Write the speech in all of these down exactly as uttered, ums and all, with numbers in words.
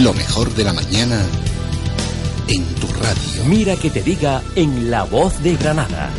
Lo mejor de la mañana en tu radio. Mira que te diga en La Voz de Granada.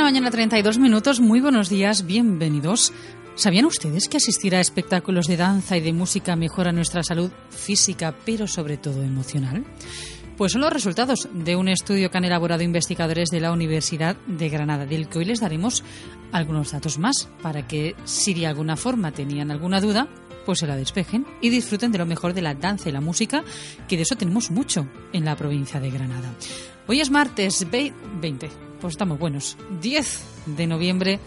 Mañana treinta y dos minutos, muy buenos días, bienvenidos. ¿Sabían ustedes que asistir a espectáculos de danza y de música mejora nuestra salud física, pero sobre todo emocional? Pues son los resultados de un estudio que han elaborado investigadores de la Universidad de Granada, del que hoy les daremos algunos datos más, para que si de alguna forma tenían alguna duda, pues se la despejen y disfruten de lo mejor de la danza y la música, que de eso tenemos mucho en la provincia de Granada. Hoy es martes veinte. Pues estamos buenos. diez de noviembre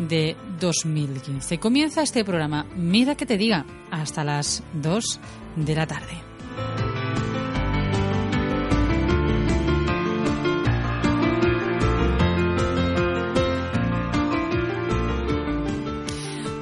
de dos mil quince. Comienza este programa Mira que te diga hasta las dos de la tarde.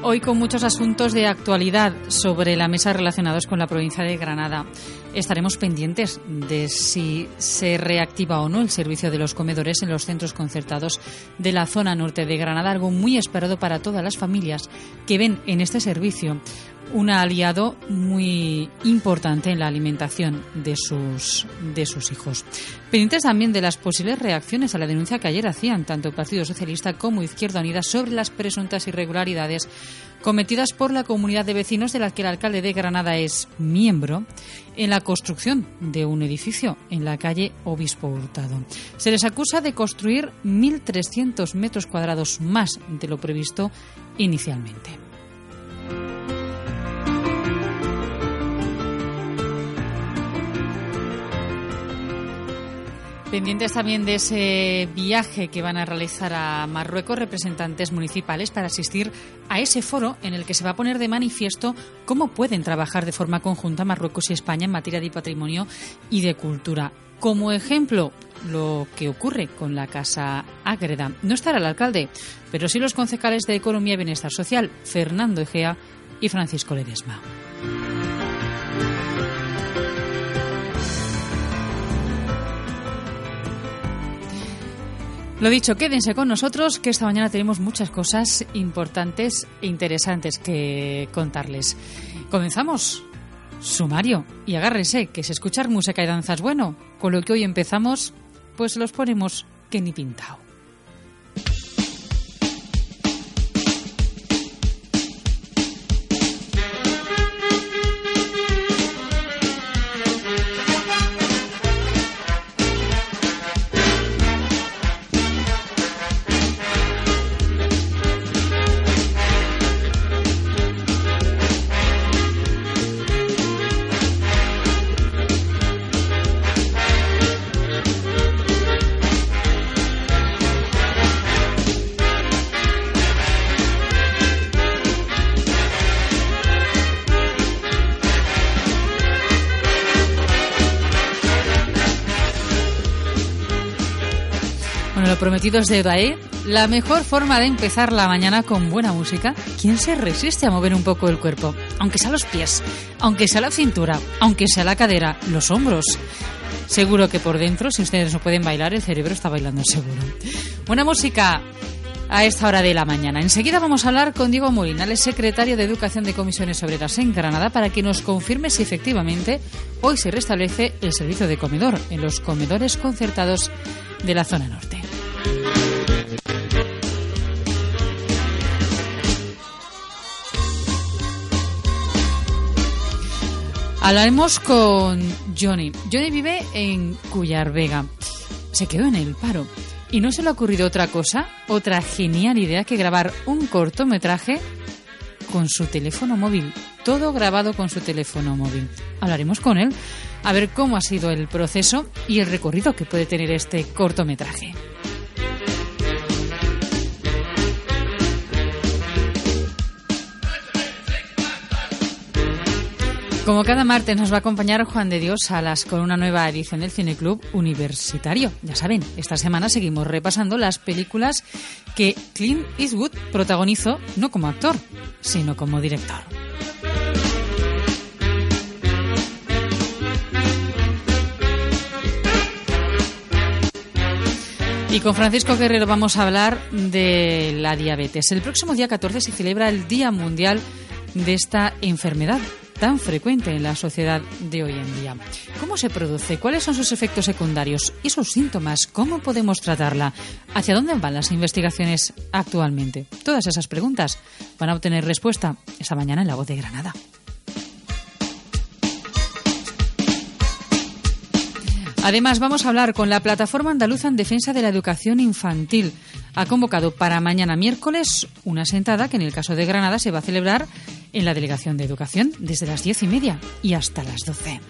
Hoy con muchos asuntos de actualidad sobre la mesa relacionados con la provincia de Granada. Estaremos pendientes de si se reactiva o no el servicio de los comedores en los centros concertados de la zona norte de Granada, algo muy esperado para todas las familias que ven en este servicio un aliado muy importante en la alimentación de sus, de sus hijos. Pendientes también de las posibles reacciones a la denuncia que ayer hacían tanto el Partido Socialista como Izquierda Unida sobre las presuntas irregularidades cometidas por la comunidad de vecinos de la que el alcalde de Granada es miembro en la construcción de un edificio en la calle Obispo Hurtado. Se les acusa de construir mil trescientos metros cuadrados más de lo previsto inicialmente. Pendientes también de ese viaje que van a realizar a Marruecos representantes municipales para asistir a ese foro en el que se va a poner de manifiesto cómo pueden trabajar de forma conjunta Marruecos y España en materia de patrimonio y de cultura. Como ejemplo, lo que ocurre con la Casa Ágreda. No estará el alcalde, pero sí los concejales de Economía y Bienestar Social, Fernando Egea y Francisco Ledesma. Lo dicho, quédense con nosotros, que esta mañana tenemos muchas cosas importantes e interesantes que contarles. Comenzamos sumario y agárrense, que si escuchar música y danza es bueno, con lo que hoy empezamos, pues los ponemos que ni pintao. Prometidos de deuda, ¿eh? La mejor forma de empezar la mañana con buena música, ¿quién se resiste a mover un poco el cuerpo? Aunque sea los pies, aunque sea la cintura, aunque sea la cadera, los hombros. Seguro que por dentro, si ustedes no pueden bailar, el cerebro está bailando seguro. Buena música a esta hora de la mañana. Enseguida vamos a hablar con Diego Molina, el ex secretario de Educación de Comisiones Obreras en Granada, para que nos confirme si efectivamente hoy se restablece el servicio de comedor en los comedores concertados de la zona norte. Hablaremos con Johnny. Johnny vive en Huétor Vega. Se quedó en el paro. Y no se le ha ocurrido otra cosa, otra genial idea, que grabar un cortometraje con su teléfono móvil. Todo grabado con su teléfono móvil. Hablaremos con él a ver cómo ha sido el proceso y el recorrido que puede tener este cortometraje. Como cada martes nos va a acompañar Juan de Dios Salas con una nueva edición del Cineclub Universitario. Ya saben, esta semana seguimos repasando las películas que Clint Eastwood protagonizó no como actor, sino como director. Y con Francisco Guerrero vamos a hablar de la diabetes. El próximo día catorce se celebra el Día Mundial de esta enfermedad tan frecuente en la sociedad de hoy en día. ¿Cómo se produce? ¿Cuáles son sus efectos secundarios y sus síntomas? ¿Cómo podemos tratarla? ¿Hacia dónde van las investigaciones actualmente? Todas esas preguntas van a obtener respuesta esta mañana en La Voz de Granada. Además, vamos a hablar con la Plataforma Andaluza en Defensa de la Educación Infantil. Ha convocado para mañana miércoles una sentada que en el caso de Granada se va a celebrar en la Delegación de Educación desde las diez y media y hasta las doce.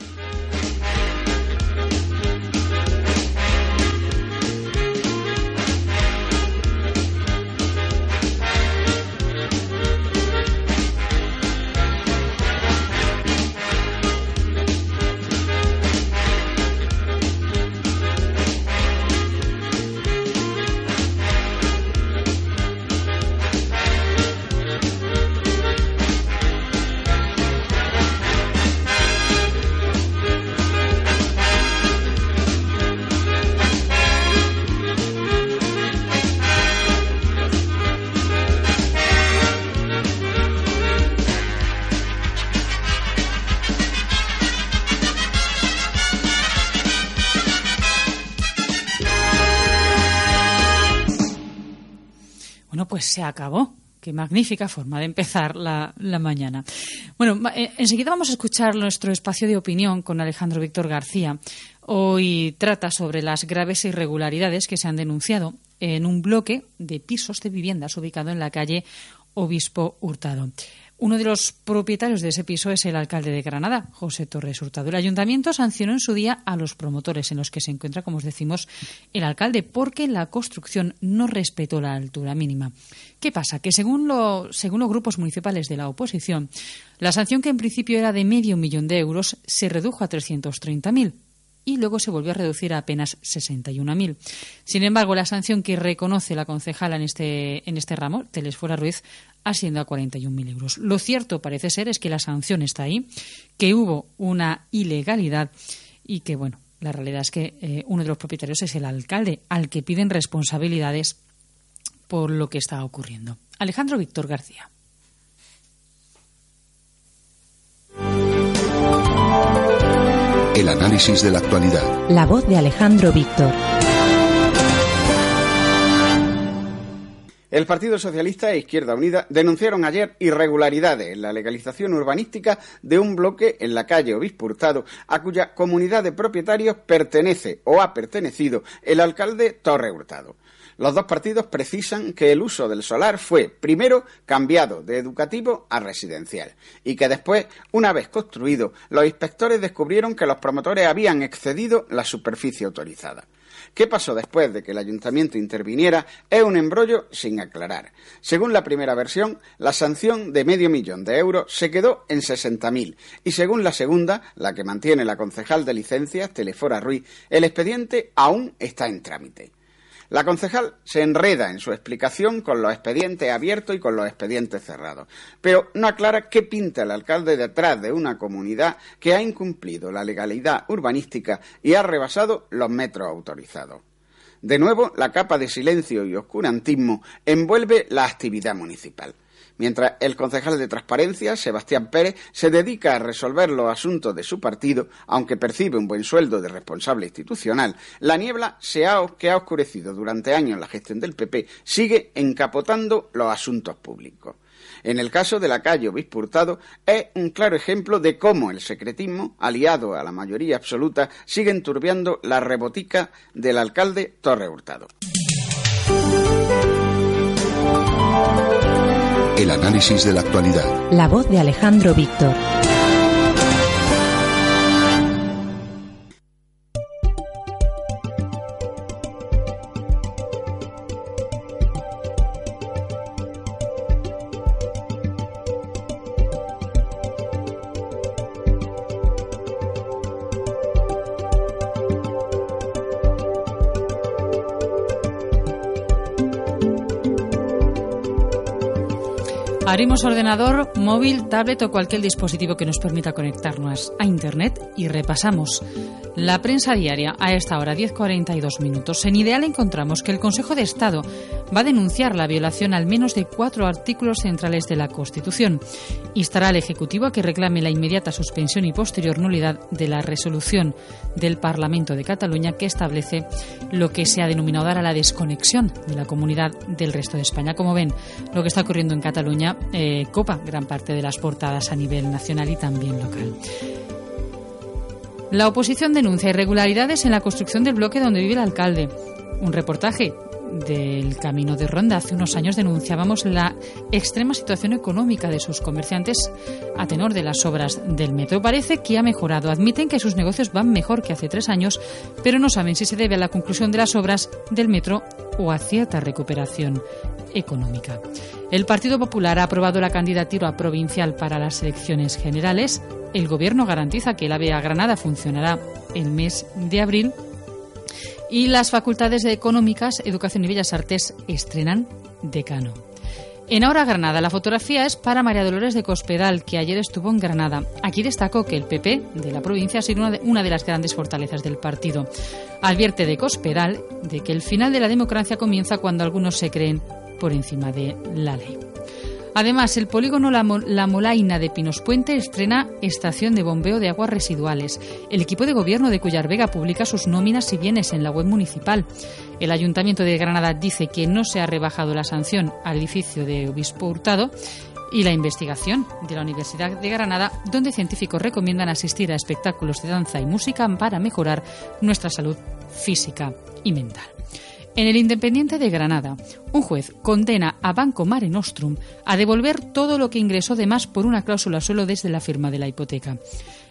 Pues se acabó. Qué magnífica forma de empezar la, la mañana. Bueno, eh, enseguida vamos a escuchar nuestro espacio de opinión con Alejandro Víctor García. Hoy trata sobre las graves irregularidades que se han denunciado en un bloque de pisos de viviendas ubicado en la calle Obispo Hurtado. Uno de los propietarios de ese piso es el alcalde de Granada, José Torres Hurtado. El ayuntamiento sancionó en su día a los promotores, en los que se encuentra, como os decimos, el alcalde, porque la construcción no respetó la altura mínima. ¿Qué pasa? Que según, lo, según los grupos municipales de la oposición, la sanción, que en principio era de medio millón de euros, se redujo a trescientos treinta mil. Y luego se volvió a reducir a apenas sesenta y uno mil. Sin embargo, la sanción que reconoce la concejala en este, en este ramo, Telesfora Ruiz, asciende a cuarenta y un mil euros. Lo cierto parece ser es que la sanción está ahí, que hubo una ilegalidad y que, bueno, la realidad es que eh, uno de los propietarios es el alcalde, al que piden responsabilidades por lo que está ocurriendo. Alejandro Víctor García. El análisis de la actualidad. La voz de Alejandro Víctor. El Partido Socialista e Izquierda Unida denunciaron ayer irregularidades en la legalización urbanística de un bloque en la calle Obispo Hurtado, a cuya comunidad de propietarios pertenece o ha pertenecido el alcalde Torres Hurtado. Los dos partidos precisan que el uso del solar fue, primero, cambiado de educativo a residencial, y que después, una vez construido, los inspectores descubrieron que los promotores habían excedido la superficie autorizada. ¿Qué pasó después de que el ayuntamiento interviniera? Es un embrollo sin aclarar. Según la primera versión, la sanción de medio millón de euros se quedó en sesenta mil, y según la segunda, la que mantiene la concejal de licencias, Telesfora Ruiz, el expediente aún está en trámite. La concejal se enreda en su explicación con los expedientes abiertos y con los expedientes cerrados, pero no aclara qué pinta el alcalde detrás de una comunidad que ha incumplido la legalidad urbanística y ha rebasado los metros autorizados. De nuevo, la capa de silencio y oscurantismo envuelve la actividad municipal. Mientras el concejal de Transparencia, Sebastián Pérez, se dedica a resolver los asuntos de su partido, aunque percibe un buen sueldo de responsable institucional, la niebla se ha, que ha oscurecido durante años la gestión del P P sigue encapotando los asuntos públicos. En el caso de la calle Obispo Hurtado, es un claro ejemplo de cómo el secretismo, aliado a la mayoría absoluta, sigue enturbiando la rebotica del alcalde Torres Hurtado. El análisis de la actualidad. La voz de Alejandro Víctor. Abrimos ordenador, móvil, tablet o cualquier dispositivo que nos permita conectarnos a Internet y repasamos la prensa diaria a esta hora, diez cuarenta y dos minutos. En Ideal encontramos que el Consejo de Estado va a denunciar la violación al menos de cuatro artículos centrales de la Constitución. Instará al Ejecutivo a que reclame la inmediata suspensión y posterior nulidad de la resolución del Parlamento de Cataluña que establece lo que se ha denominado ahora la desconexión de la comunidad del resto de España. Como ven, lo que está ocurriendo en Cataluña eh, copa gran parte de las portadas a nivel nacional y también local. La oposición denuncia irregularidades en la construcción del bloque donde vive el alcalde. Un reportaje del Camino de Ronda. Hace unos años denunciábamos la extrema situación económica de sus comerciantes a tenor de las obras del metro. Parece que ha mejorado. Admiten que sus negocios van mejor que hace tres años, pero no saben si se debe a la conclusión de las obras del metro o a cierta recuperación económica. El Partido Popular ha aprobado la candidatura provincial para las elecciones generales. El Gobierno garantiza que el AVE a Granada funcionará el mes de abril. Y las facultades de Económicas, Educación y Bellas Artes estrenan decano. En Ahora Granada, la fotografía es para María Dolores de Cospedal, que ayer estuvo en Granada. Aquí destacó que el P P de la provincia ha sido una de, una de las grandes fortalezas del partido. Advierte de Cospedal de que el final de la democracia comienza cuando algunos se creen por encima de la ley. Además, el polígono La, Mo- La Molaina de Pinospuente estrena estación de bombeo de aguas residuales. El equipo de gobierno de Cullar Vega publica sus nóminas y bienes en la web municipal. El Ayuntamiento de Granada dice que no se ha rebajado la sanción al edificio de Obispo Hurtado y la investigación de la Universidad de Granada, donde científicos recomiendan asistir a espectáculos de danza y música para mejorar nuestra salud física y mental. En el Independiente de Granada, un juez condena a Banco Mare Nostrum a devolver todo lo que ingresó de más por una cláusula suelo desde la firma de la hipoteca.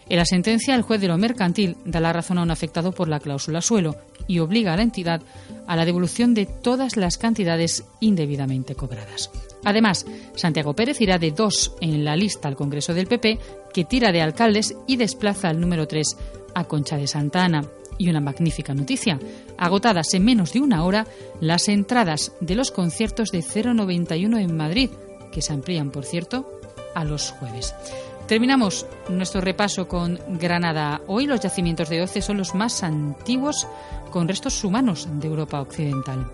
En la sentencia, el juez de lo mercantil da la razón a un afectado por la cláusula suelo y obliga a la entidad a la devolución de todas las cantidades indebidamente cobradas. Además, Santiago Pérez irá de dos en la lista al Congreso del P P, que tira de alcaldes y desplaza al número tres a Concha de Santa Ana. Y una magnífica noticia, agotadas en menos de una hora las entradas de los conciertos de cero noventa y uno en Madrid, que se amplían, por cierto, a los jueves. Terminamos nuestro repaso con Granada. Hoy los yacimientos de Oce son los más antiguos con restos humanos de Europa Occidental.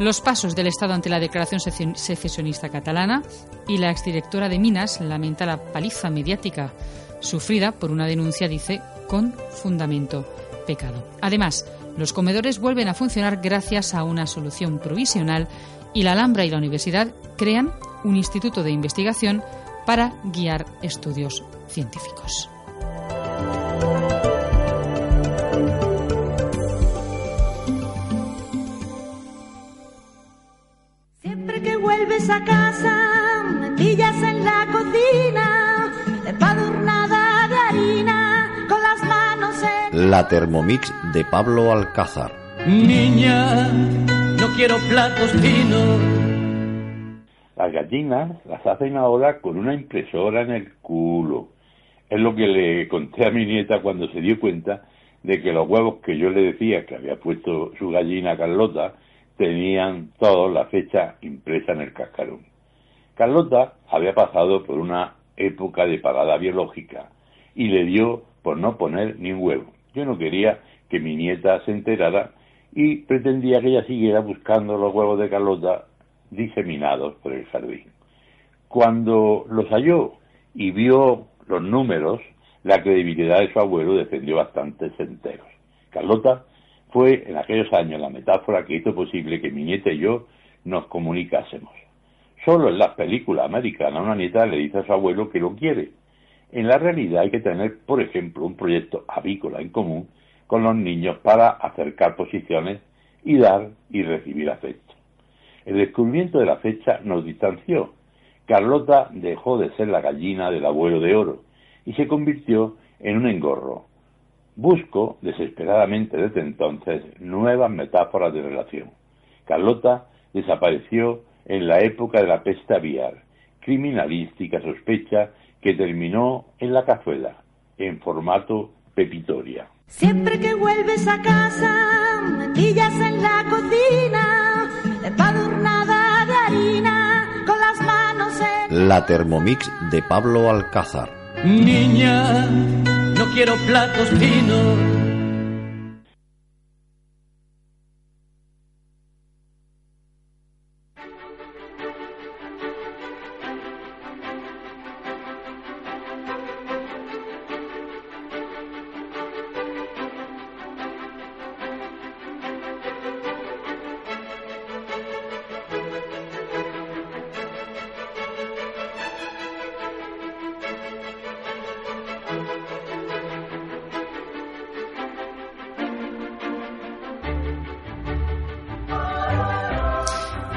Los pasos del Estado ante la declaración secesionista catalana y la exdirectora de Minas lamenta la paliza mediática sufrida por una denuncia, dice, con fundamento. Pecado. Además, los comedores vuelven a funcionar gracias a una solución provisional y la Alhambra y la Universidad crean un instituto de investigación para guiar estudios científicos. Siempre que vuelves a casa, me pillas en la cocina, empadurnada de harina. La Thermomix de Pablo Alcázar. Niña, no quiero platos finos. Las gallinas las hacen ahora con una impresora en el culo. Es lo que le conté a mi nieta cuando se dio cuenta de que los huevos que yo le decía que había puesto su gallina Carlota tenían todos la fecha impresa en el cascarón. Carlota había pasado por una época de parada biológica y le dio por no poner ni un huevo. Yo no quería que mi nieta se enterara y pretendía que ella siguiera buscando los huevos de Carlota diseminados por el jardín. Cuando los halló y vio los números, la credibilidad de su abuelo descendió bastantes enteros. Carlota fue en aquellos años la metáfora que hizo posible que mi nieta y yo nos comunicásemos. Solo en las películas americanas una nieta le dice a su abuelo que lo quiere. En la realidad hay que tener, por ejemplo, un proyecto avícola en común con los niños para acercar posiciones y dar y recibir afecto. El descubrimiento de la fecha nos distanció. Carlota dejó de ser la gallina del abuelo de oro y se convirtió en un engorro. Busco desesperadamente desde entonces nuevas metáforas de relación. Carlota desapareció en la época de la peste aviar, criminalística sospecha que terminó en la cazuela, en formato pepitoria. Siempre que vuelves a casa, me pillas en la cocina, empadurnada de harina, con las manos en... La Thermomix de Pablo Alcázar. Niña, no quiero platos finos.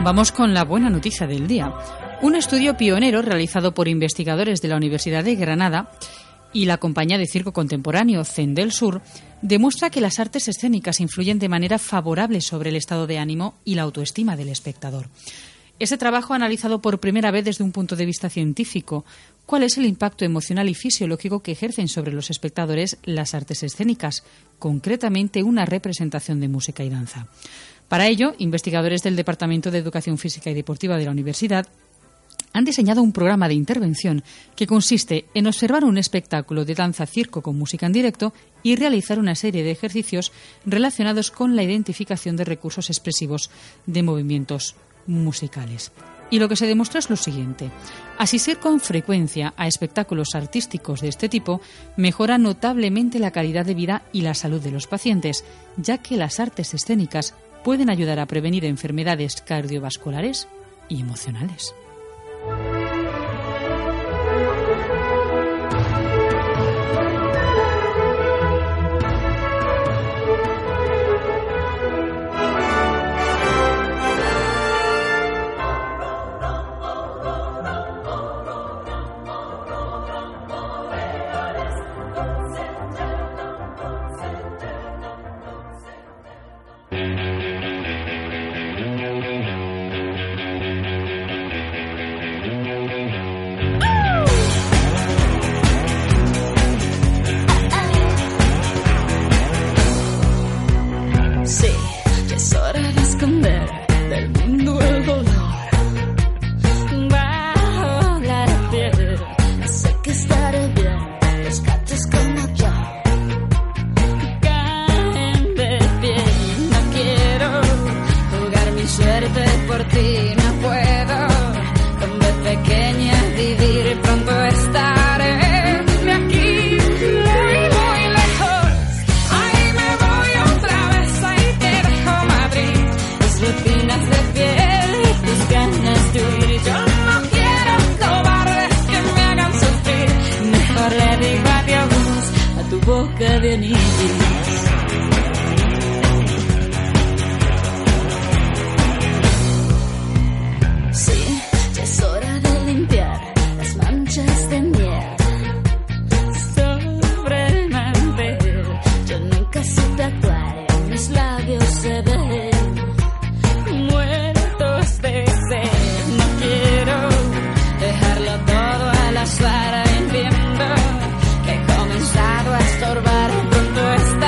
Vamos con la buena noticia del día. Un estudio pionero realizado por investigadores de la Universidad de Granada y la compañía de circo contemporáneo Zen del Sur demuestra que las artes escénicas influyen de manera favorable sobre el estado de ánimo y la autoestima del espectador. Este trabajo ha analizado por primera vez desde un punto de vista científico cuál es el impacto emocional y fisiológico que ejercen sobre los espectadores las artes escénicas, concretamente una representación de música y danza. Para ello, investigadores del Departamento de Educación Física y Deportiva de la Universidad han diseñado un programa de intervención que consiste en observar un espectáculo de danza-circo con música en directo y realizar una serie de ejercicios relacionados con la identificación de recursos expresivos de movimientos musicales. Y lo que se demostró es lo siguiente. Asistir con frecuencia a espectáculos artísticos de este tipo mejora notablemente la calidad de vida y la salud de los pacientes, ya que las artes escénicas pueden ayudar a prevenir enfermedades cardiovasculares y emocionales. Todo al azar, entiendo que he comenzado a estorbar, pronto está.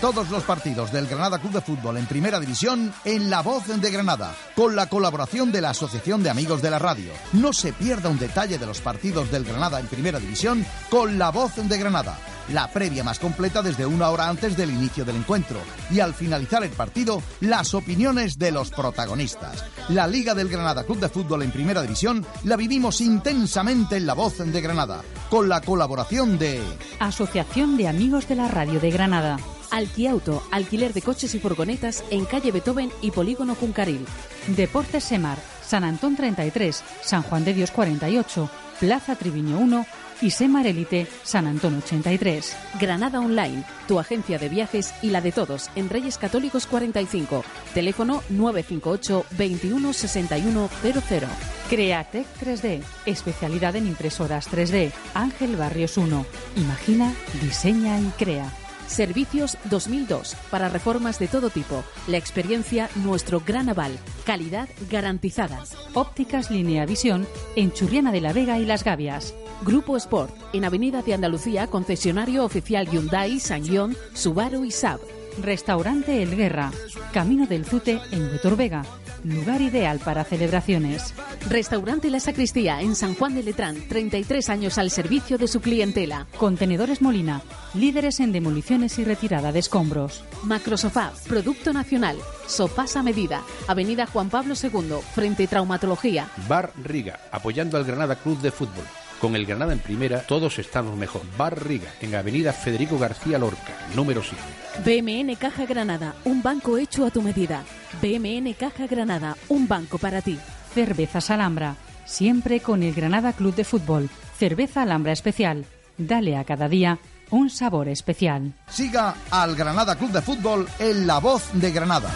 Todos los partidos del Granada Club de Fútbol en Primera División en La Voz de Granada, con la colaboración de la Asociación de Amigos de la Radio. No se pierda un detalle de los partidos del Granada en Primera División con La Voz de Granada. La previa más completa desde una hora antes del inicio del encuentro y al finalizar el partido, las opiniones de los protagonistas. La Liga del Granada Club de Fútbol en Primera División la vivimos intensamente en La Voz de Granada, con la colaboración de Asociación de Amigos de la Radio de Granada. Alquiauto, alquiler de coches y furgonetas en calle Beethoven y Polígono Cuncaril. Deportes Semar, San Antón treinta y tres, San Juan de Dios cuarenta y ocho, Plaza Triviño uno y Semar Elite, San Antón ochenta y tres. Granada Online, tu agencia de viajes y la de todos en Reyes Católicos cuarenta y cinco. Teléfono nueve cinco ocho, veintiuno, sesenta y uno, cero cero. Createc tres D, especialidad en impresoras tres D. Ángel Barrios uno. Imagina, diseña y crea. Servicios dos mil dos, para reformas de todo tipo. La experiencia, nuestro gran aval. Calidad garantizada. Ópticas Linea Visión, en Churriana de la Vega y Las Gavias. Grupo Sport, en Avenida de Andalucía, concesionario oficial Hyundai, SsangYong, Subaru y Saab. Restaurante El Guerra, Camino del Zute en Huétor Vega, lugar ideal para celebraciones. Restaurante La Sacristía en San Juan de Letrán, treinta y tres años al servicio de su clientela. Contenedores Molina, líderes en demoliciones y retirada de escombros. Macrosofá, producto nacional, sofás a medida, Avenida Juan Pablo segundo, frente Traumatología. Bar Riga, apoyando al Granada Club de Fútbol. Con el Granada en primera, todos estamos mejor. Bar Riga, en Avenida Federico García Lorca, número siete. B M N Caja Granada, un banco hecho a tu medida. B M N Caja Granada, un banco para ti. Cervezas Alhambra, siempre con el Granada Club de Fútbol. Cerveza Alhambra especial, dale a cada día un sabor especial. Siga al Granada Club de Fútbol en La Voz de Granada.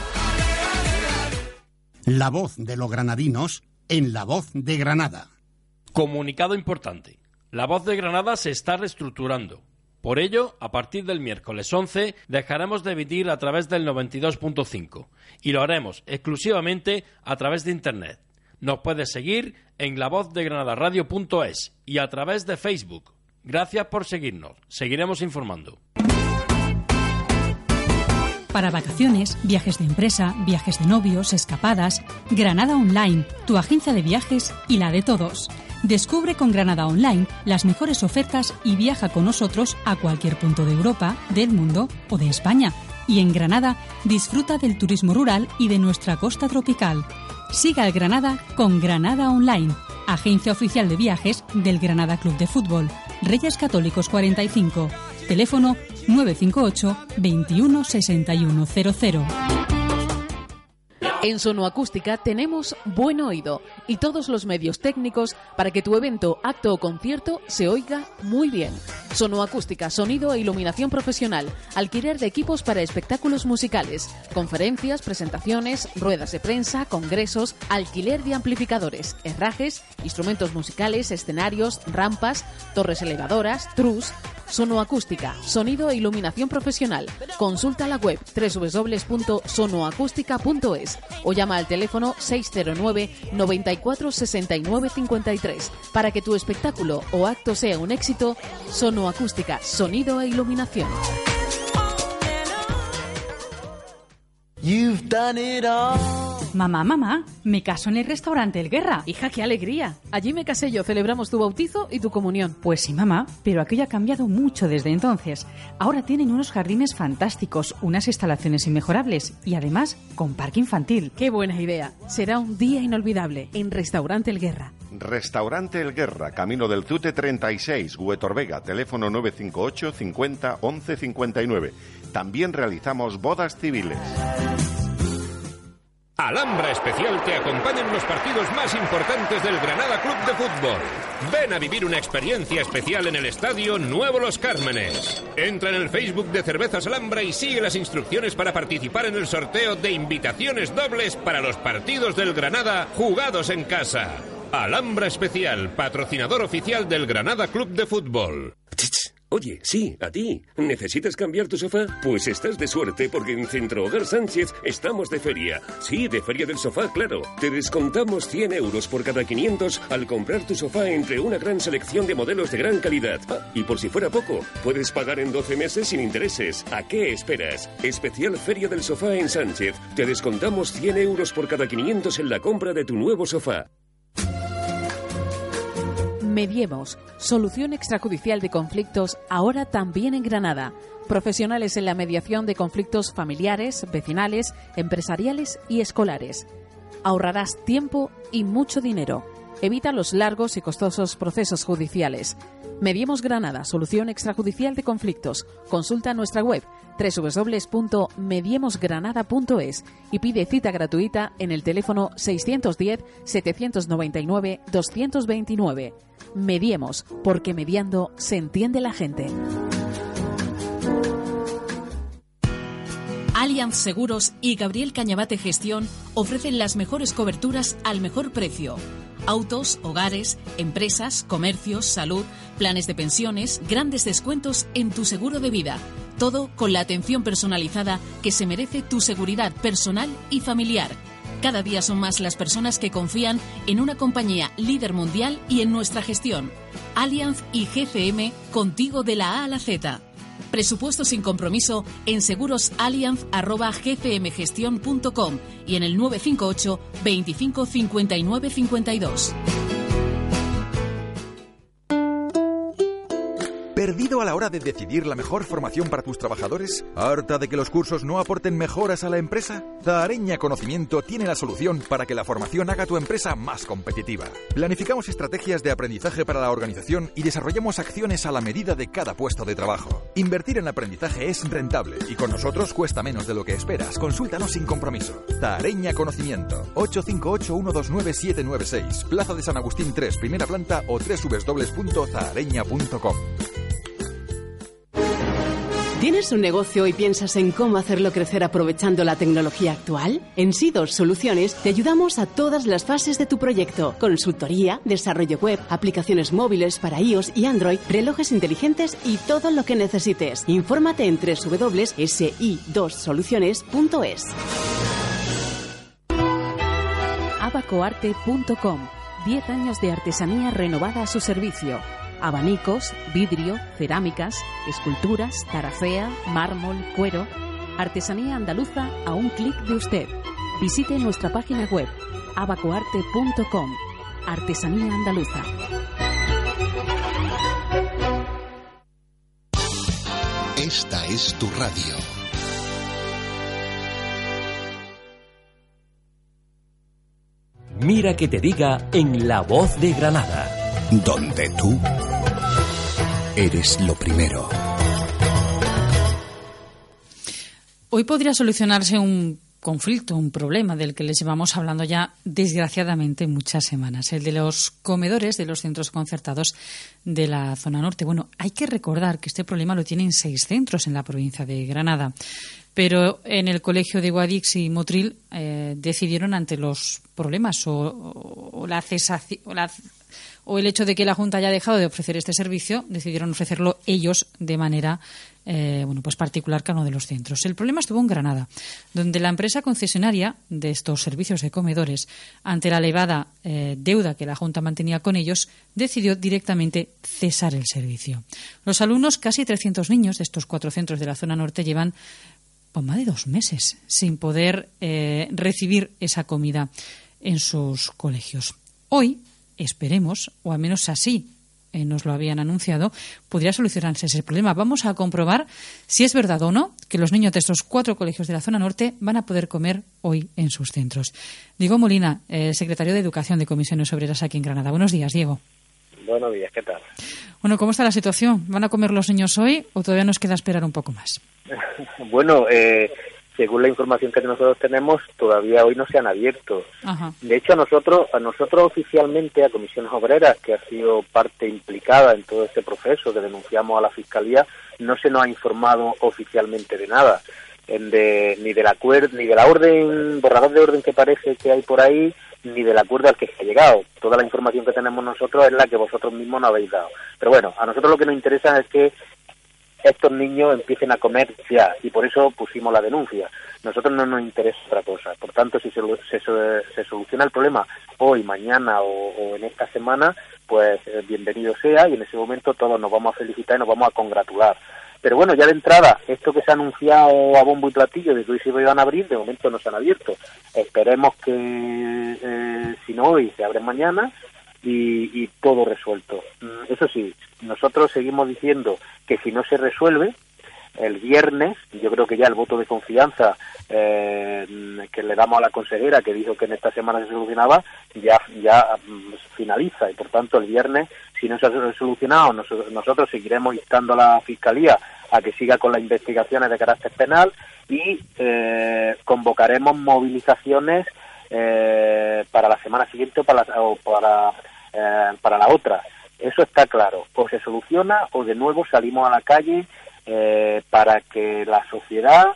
La voz de los granadinos en La Voz de Granada. Comunicado importante. La Voz de Granada se está reestructurando. Por ello, a partir del miércoles once, dejaremos de emitir a través del noventa y dos punto cinco y lo haremos exclusivamente a través de Internet. Nos puedes seguir en la voz de granada radio punto es y a través de Facebook. Gracias por seguirnos. Seguiremos informando. Para vacaciones, viajes de empresa, viajes de novios, escapadas, Granada Online, tu agencia de viajes y la de todos. Descubre con Granada Online las mejores ofertas y viaja con nosotros a cualquier punto de Europa, del mundo o de España. Y en Granada, disfruta del turismo rural y de nuestra costa tropical. Siga al Granada con Granada Online, agencia oficial de viajes del Granada Club de Fútbol. Reyes Católicos cuarenta y cinco. Teléfono nueve cinco ocho, veintiuno, sesenta y uno, cero cero. En Sonoacústica tenemos buen oído y todos los medios técnicos para que tu evento, acto o concierto se oiga muy bien. Sonoacústica, sonido e iluminación profesional, alquiler de equipos para espectáculos musicales, conferencias, presentaciones, ruedas de prensa, congresos, alquiler de amplificadores, herrajes, instrumentos musicales, escenarios, rampas, torres elevadoras, trus. Sonoacústica, sonido e iluminación profesional. Consulta la web doble u doble u doble u punto sonoacústica punto es o llama al teléfono seis cero nueve, noventa y cuatro, sesenta y nueve, cincuenta y tres. Para que tu espectáculo o acto sea un éxito, Sonoacústica, sonido e iluminación. You've done it all. Mamá, mamá, me caso en el restaurante El Guerra. Hija, qué alegría. Allí me casé yo, celebramos tu bautizo y tu comunión. Pues sí, mamá, pero aquello ha cambiado mucho desde entonces. Ahora tienen unos jardines fantásticos, unas instalaciones inmejorables y además con parque infantil. Qué buena idea. Será un día inolvidable en Restaurante El Guerra. Restaurante El Guerra, Camino del Tute treinta y seis, Huétor Vega, teléfono nueve cinco ocho, cincuenta, once cincuenta y nueve. También realizamos bodas civiles. Alhambra Especial te acompaña en los partidos más importantes del Granada Club de Fútbol. Ven a vivir una experiencia especial en el Estadio Nuevo Los Cármenes. Entra en el Facebook de Cervezas Alhambra y sigue las instrucciones para participar en el sorteo de invitaciones dobles para los partidos del Granada jugados en casa. Alhambra Especial, patrocinador oficial del Granada Club de Fútbol. Oye, sí, a ti. ¿Necesitas cambiar tu sofá? Pues estás de suerte porque en Centro Hogar Sánchez estamos de feria. Sí, de feria del sofá, claro. Te descontamos cien euros por cada quinientos al comprar tu sofá entre una gran selección de modelos de gran calidad. Ah, y por si fuera poco, puedes pagar en doce meses sin intereses. ¿A qué esperas? Especial Feria del Sofá en Sánchez. Te descontamos cien euros por cada quinientos en la compra de tu nuevo sofá. Mediemos, solución extrajudicial de conflictos, ahora también en Granada. Profesionales en la mediación de conflictos familiares, vecinales, empresariales y escolares. Ahorrarás tiempo y mucho dinero. Evita los largos y costosos procesos judiciales. Mediemos Granada, solución extrajudicial de conflictos. Consulta nuestra web doble u doble u doble u punto mediemos granada punto es y pide cita gratuita en el teléfono seis uno cero, siete nueve nueve, dos dos nueve. Mediemos, porque mediando se entiende la gente. Allianz Seguros y Gabriel Cañabate Gestión ofrecen las mejores coberturas al mejor precio. Autos, hogares, empresas, comercios, salud, planes de pensiones, grandes descuentos en tu seguro de vida. Todo con la atención personalizada que se merece tu seguridad personal y familiar. Cada día son más las personas que confían en una compañía líder mundial y en nuestra gestión. Allianz y G C M, contigo de la A a la Z. Presupuesto sin compromiso en segurosallianz arroba g c m gestión punto com y en el nueve cinco ocho, veinticinco, cincuenta y nueve, cincuenta y dos. ¿Perdido a la hora de decidir la mejor formación para tus trabajadores? ¿Harta de que los cursos no aporten mejoras a la empresa? Zahareña Conocimiento tiene la solución para que la formación haga tu empresa más competitiva. Planificamos estrategias de aprendizaje para la organización y desarrollamos acciones a la medida de cada puesto de trabajo. Invertir en aprendizaje es rentable y con nosotros cuesta menos de lo que esperas. Consúltanos sin compromiso. Zahareña Conocimiento, ocho cinco ocho, uno dos nueve, siete nueve seis, Plaza de San Agustín tres, primera planta o doble u doble u doble u punto zahareña punto com. ¿Tienes un negocio y piensas en cómo hacerlo crecer aprovechando la tecnología actual? En SIDOS Soluciones te ayudamos a todas las fases de tu proyecto. Consultoría, desarrollo web, aplicaciones móviles para iOS y Android, relojes inteligentes y todo lo que necesites. Infórmate en doble u doble u doble u punto s i dos soluciones punto es. abacoarte punto com. diez años de artesanía renovada a su servicio. Abanicos, vidrio, cerámicas, esculturas, taracea, mármol, cuero. Artesanía andaluza a un clic de usted. Visite nuestra página web abacoarte punto com. Artesanía andaluza. Esta es tu radio. Mira que te diga en La Voz de Granada. Donde tú eres lo primero. Hoy podría solucionarse un conflicto, un problema del que les llevamos hablando ya desgraciadamente muchas semanas, el de los comedores de los centros concertados de la zona norte. Bueno, hay que recordar que este problema lo tienen seis centros en la provincia de Granada, pero en el colegio de Guadix y Motril eh, decidieron ante los problemas o, o, o la cesación o la o el hecho de que la Junta haya dejado de ofrecer este servicio, decidieron ofrecerlo ellos de manera eh, bueno pues particular cada uno de los centros. El problema estuvo en Granada, donde la empresa concesionaria de estos servicios de comedores, ante la elevada eh, deuda que la Junta mantenía con ellos, decidió directamente cesar el servicio. Los alumnos, casi trescientos niños de estos cuatro centros de la zona norte, llevan pues más de dos meses sin poder eh, recibir esa comida en sus colegios. Hoy, esperemos, o al menos así eh, nos lo habían anunciado, podría solucionarse ese problema. Vamos a comprobar si es verdad o no que los niños de estos cuatro colegios de la zona norte van a poder comer hoy en sus centros. Diego Molina, eh, secretario de Educación de Comisiones Obreras aquí en Granada. Buenos días, Diego. Buenos días, ¿qué tal? Bueno, ¿cómo está la situación? ¿Van a comer los niños hoy o todavía nos queda esperar un poco más? Bueno, eh, según la información que nosotros tenemos, todavía hoy no se han abierto. Ajá. De hecho, a nosotros, a nosotros oficialmente, a Comisiones Obreras, que ha sido parte implicada en todo este proceso que denunciamos a la Fiscalía, no se nos ha informado oficialmente de nada, de, ni, del acuerdo, ni de la orden, borrador de orden que parece que hay por ahí, ni del acuerdo al que se ha llegado. Toda la información que tenemos nosotros es la que vosotros mismos nos habéis dado. Pero bueno, a nosotros lo que nos interesa es que estos niños empiecen a comer ya, y por eso pusimos la denuncia. Nosotros no nos interesa otra cosa. Por tanto, si se, se, se soluciona el problema hoy, mañana o, o en esta semana, pues bienvenido sea, y en ese momento todos nos vamos a felicitar y nos vamos a congratular. Pero bueno, ya de entrada, esto que se ha anunciado a bombo y platillo de que hoy se iban a abrir, de momento no se han abierto. Esperemos que, eh, si no hoy, se abren mañana y, y todo resuelto. Eso sí, nosotros seguimos diciendo que si no se resuelve, el viernes, yo creo que ya el voto de confianza eh, que le damos a la consejera, que dijo que en esta semana se solucionaba, ya ya finaliza, y por tanto el viernes, si no se ha solucionado, nosotros, nosotros seguiremos instando a la Fiscalía a que siga con las investigaciones de carácter penal, y eh, convocaremos movilizaciones eh, para la semana siguiente o para la, o para, eh, para la otra. Eso está claro, o se soluciona o de nuevo salimos a la calle Eh, para que la sociedad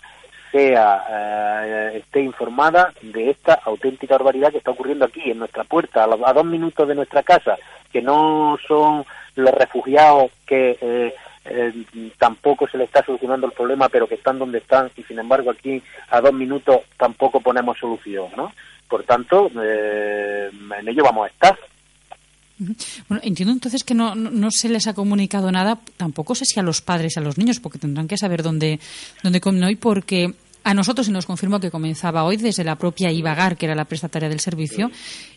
sea eh, esté informada de esta auténtica barbaridad que está ocurriendo aquí, en nuestra puerta, a, los, a dos minutos de nuestra casa, que no son los refugiados que eh, eh, tampoco se le está solucionando el problema, pero que están donde están, y sin embargo aquí a dos minutos tampoco ponemos solución, ¿no? Por tanto, eh, en ello vamos a estar. Bueno, entiendo entonces que no, no, no se les ha comunicado nada, tampoco sé si a los padres, a los niños, porque tendrán que saber dónde, dónde comen hoy, porque a nosotros se nos confirmó que comenzaba hoy desde la propia Ivagar, que era la prestataria del servicio,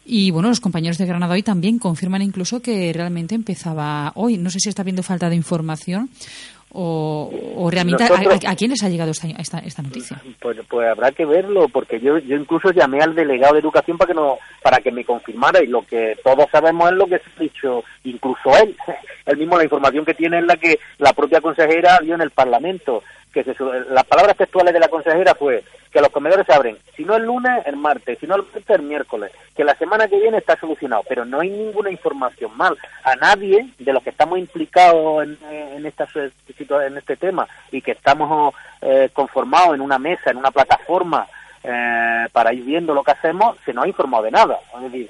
y bueno, los compañeros de Granada hoy también confirman incluso que realmente empezaba hoy. No sé si está habiendo falta de información o, o realmente nosotros, a, a, a quién les ha llegado esta, esta, esta noticia. Pues, pues habrá que verlo, porque yo yo incluso llamé al delegado de Educación para que no para que me confirmara, y lo que todos sabemos es lo que se ha dicho, incluso él, él mismo, la información que tiene es la que la propia consejera dio en el Parlamento, que se, las palabras textuales de la consejera fue que los comedores se abren, si no el lunes, el martes, si no el martes, el miércoles, que la semana que viene está solucionado, pero no hay ninguna información mal. A nadie de los que estamos implicados en, en esta en este tema y que estamos eh, conformados en una mesa, en una plataforma eh, para ir viendo lo que hacemos, se nos ha informado de nada. Es decir,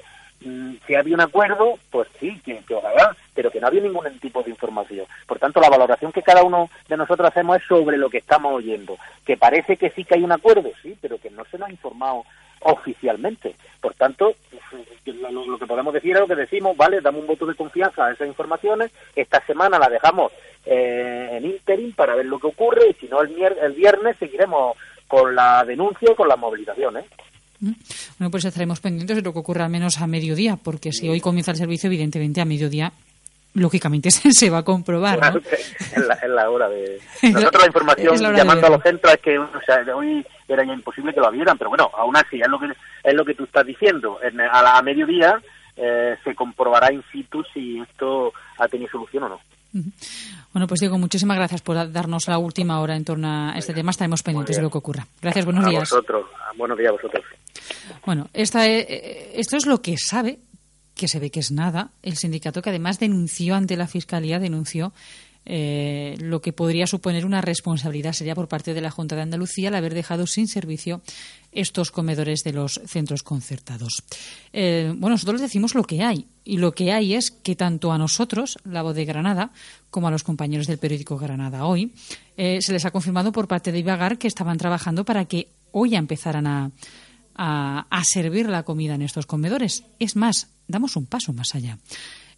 si había un acuerdo, pues sí, que, que ojalá, pero que no había ningún tipo de información. Por tanto, la valoración que cada uno de nosotros hacemos es sobre lo que estamos oyendo, que parece que sí que hay un acuerdo, sí, pero que no se nos ha informado oficialmente. Por tanto, lo, lo que podemos decir es lo que decimos, vale, damos un voto de confianza a esas informaciones, esta semana la dejamos eh, en ínterim para ver lo que ocurre, y si no el, mier- el viernes seguiremos con la denuncia y con las movilizaciones. Bueno, pues estaremos pendientes de lo que ocurra al menos a mediodía, porque si hoy comienza el servicio, evidentemente a mediodía, lógicamente se va a comprobar, ¿no? Es la, es la hora de... Nosotros la información la llamando a los centros es que, o sea, hoy era ya imposible que lo vieran, pero bueno, aún así es lo que es lo que tú estás diciendo. En, a la a mediodía eh, se comprobará in situ si esto ha tenido solución o no. Bueno, pues Diego, muchísimas gracias por darnos la última hora en torno a este tema. Estaremos pendientes de lo que ocurra. Gracias, buenos días. A vosotros. Buenos días a vosotros. Bueno, esta, eh, esto es lo que sabe, que se ve que es nada, el sindicato, que además denunció ante la Fiscalía, denunció eh, lo que podría suponer una responsabilidad seria por parte de la Junta de Andalucía al haber dejado sin servicio estos comedores de los centros concertados. Eh, bueno, nosotros les decimos lo que hay, y lo que hay es que tanto a nosotros, La Voz de Granada, como a los compañeros del periódico Granada Hoy, eh, se les ha confirmado por parte de Ivagar que estaban trabajando para que hoy empezaran a, a, a servir la comida en estos comedores. Es más, damos un paso más allá.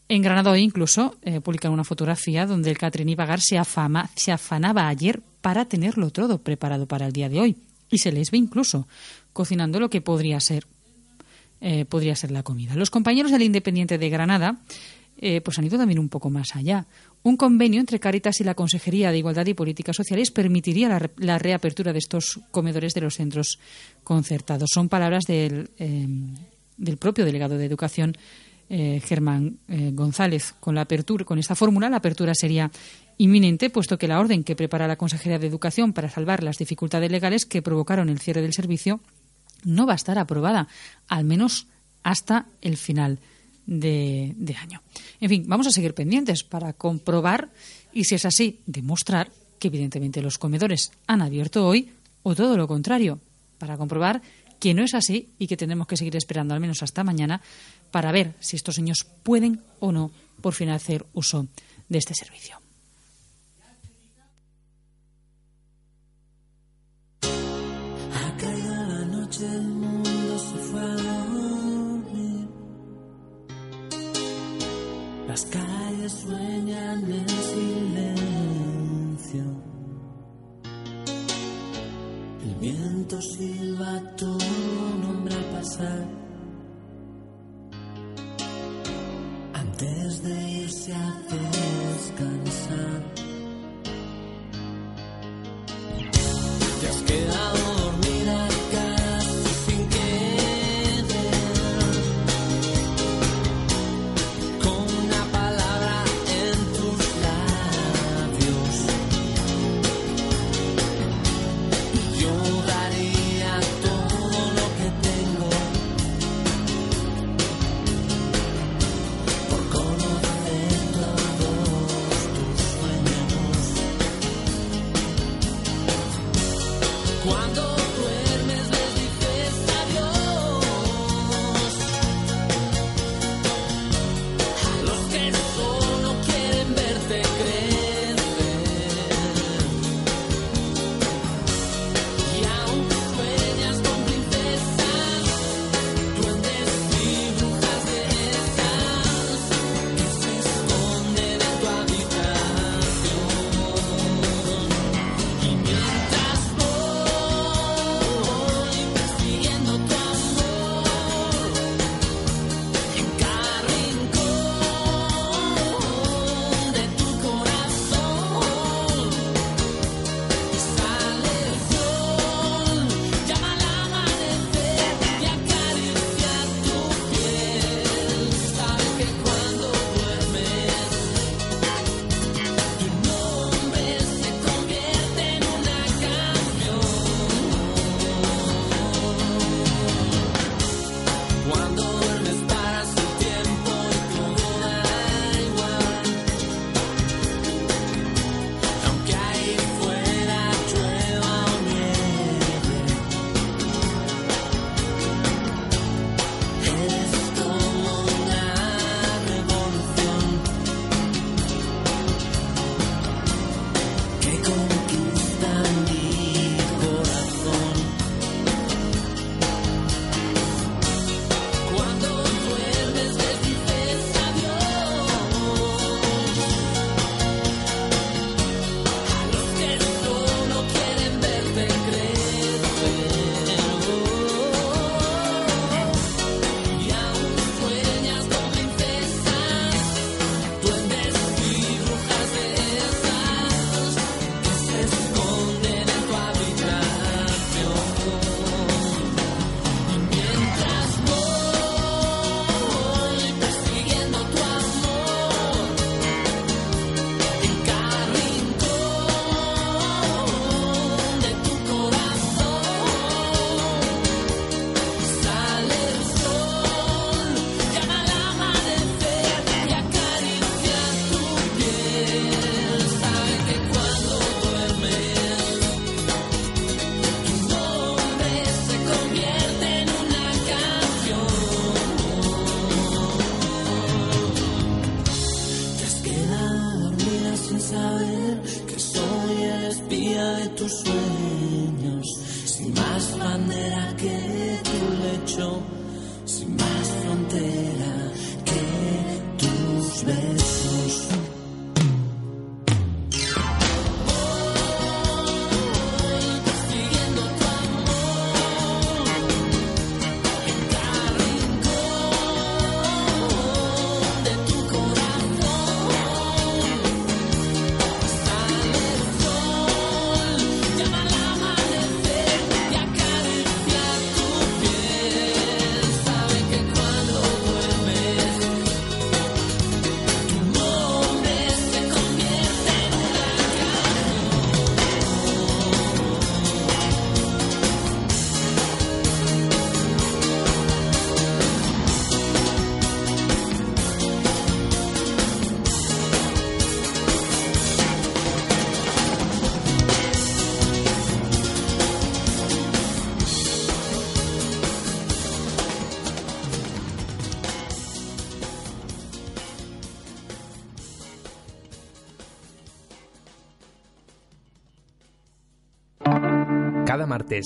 En Granada Hoy incluso eh, publican una fotografía donde el catering Ivagar se, afama, se afanaba ayer para tenerlo todo preparado para el día de hoy. Y se les ve incluso cocinando lo que podría ser, eh, podría ser la comida. Los compañeros del Independiente de Granada eh, pues han ido también un poco más allá. Un convenio entre Cáritas y la Consejería de Igualdad y Políticas Sociales permitiría la, re- la reapertura de estos comedores de los centros concertados. Son palabras del, eh, del propio delegado de Educación, Eh, Germán eh, González. Con la apertura, con esta fórmula, la apertura sería inminente, puesto que la orden que prepara la Consejería de Educación para salvar las dificultades legales que provocaron el cierre del servicio no va a estar aprobada, al menos hasta el final de, de año. En fin, vamos a seguir pendientes para comprobar y, si es así, demostrar que evidentemente los comedores han abierto hoy, o todo lo contrario, para comprobar que no es así y que tendremos que seguir esperando al menos hasta mañana para ver si estos niños pueden o no por fin hacer uso de este servicio. Ha caído la noche, el mundo se fue a dormir. Las calles sueñan en silencio. El viento silba tu nombre al pasar. Antes de irse a descansar, te has quedado dormida casi sin querer, con una palabra en tus labios. Y yo daría todo lo que tengo por conocer todos tus sueños. Cuando duermes les dices adiós a los que solo quieren verte crecer. Y aún sueñas con princesas, duendes y brujas de esas que se esconden en tu habitación. Y mientras voy tus sueños, sin más bandera que tu lecho, sin más frontera que tus besos.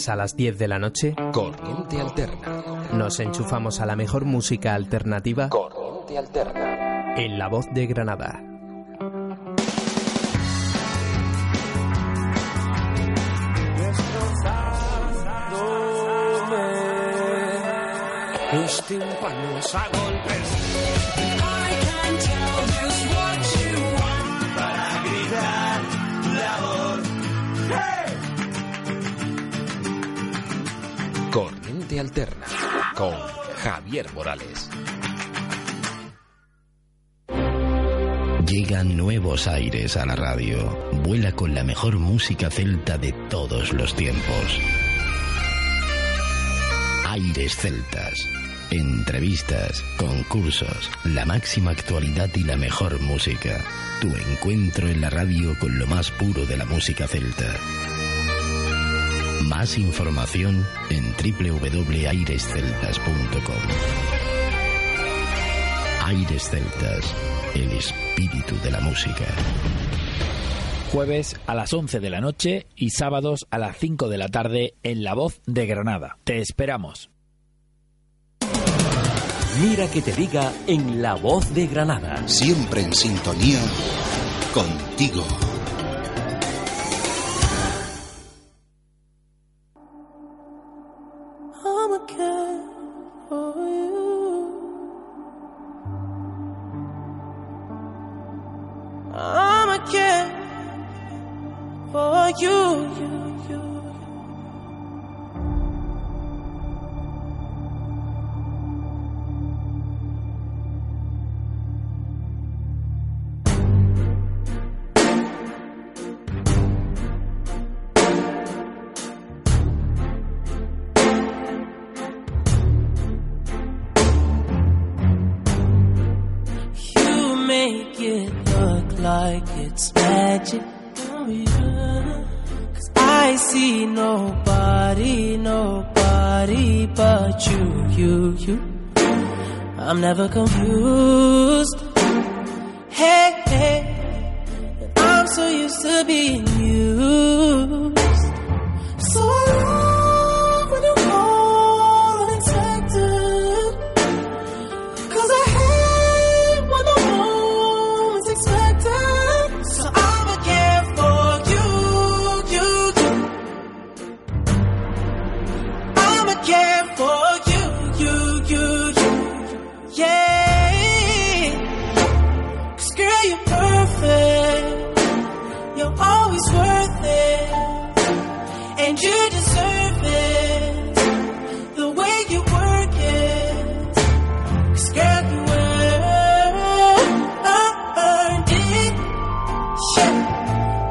A las diez de la noche, Corriente Alterna. Nos enchufamos a la mejor música alternativa. Corriente Alterna. En La Voz de Granada. Los tímpanos a golpes. Corriente Alterna con Javier Morales. Llegan nuevos aires a la radio. Vuela con la mejor música celta de todos los tiempos. Aires celtas. Entrevistas, concursos, la máxima actualidad y la mejor música. Tu encuentro en la radio con lo más puro de la música celta. Más información en doble u doble u doble u punto aires celtas punto com. Aires Celtas, el espíritu de la música. Jueves a las once de la noche y sábados a las cinco de la tarde en La Voz de Granada. Te esperamos. Mira que te diga en La Voz de Granada. Siempre en sintonía contigo. Never confused. Hey, hey, I'm so used to being used. So I love when you call unexpected, 'cause I hate when the moment's expected. So I'm a care for you, you, you. I'm a care for you, you, you, you. Yeah, 'cause girl, you're perfect. You're always worth it, and you deserve it, the way you work it. 'Cause girl, you earned it. Yeah,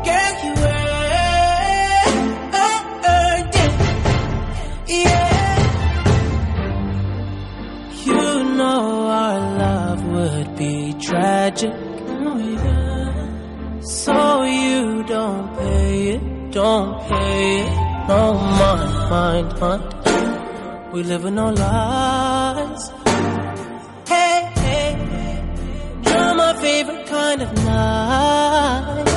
girl, you earned it. Yeah. Would be tragic, oh, yeah. So you don't pay it, don't pay it. No mind, mind, mind. We live in no lies. Hey, hey, you're my favorite kind of night.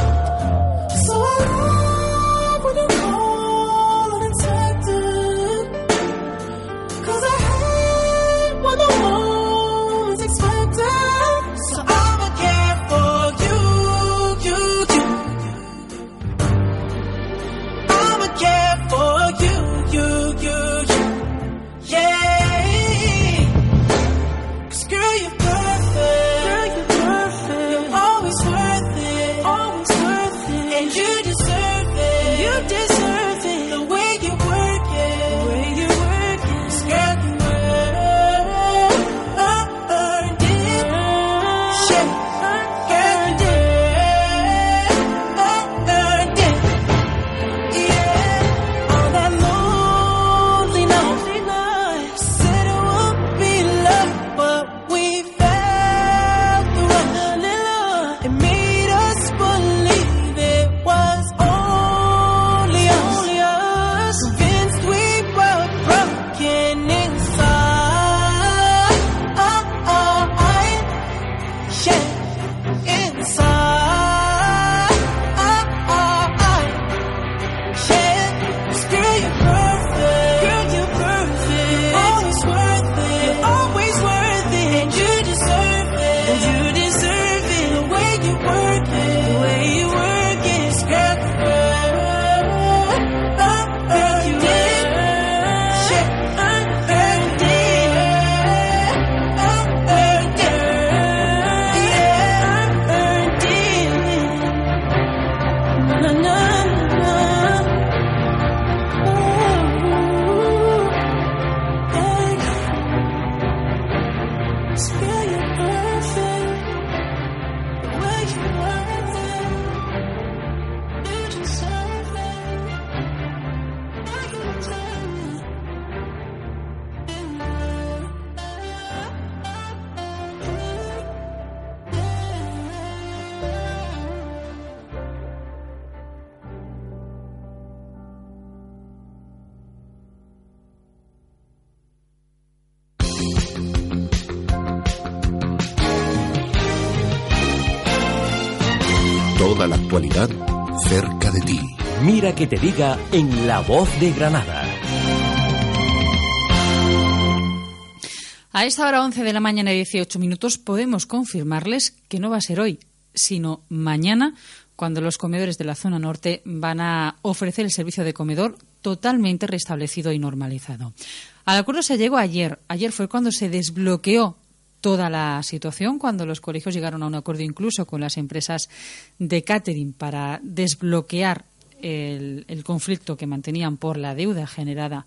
So I love when you Toda la actualidad cerca de ti. Mira que te diga en La Voz de Granada. A esta hora once de la mañana y dieciocho minutos podemos confirmarles que no va a ser hoy, sino mañana, cuando los comedores de la zona norte van a ofrecer el servicio de comedor totalmente restablecido y normalizado. Al acuerdo se llegó ayer. Ayer fue cuando se desbloqueó toda la situación, cuando los colegios llegaron a un acuerdo incluso con las empresas de catering para desbloquear el, el conflicto que mantenían por la deuda generada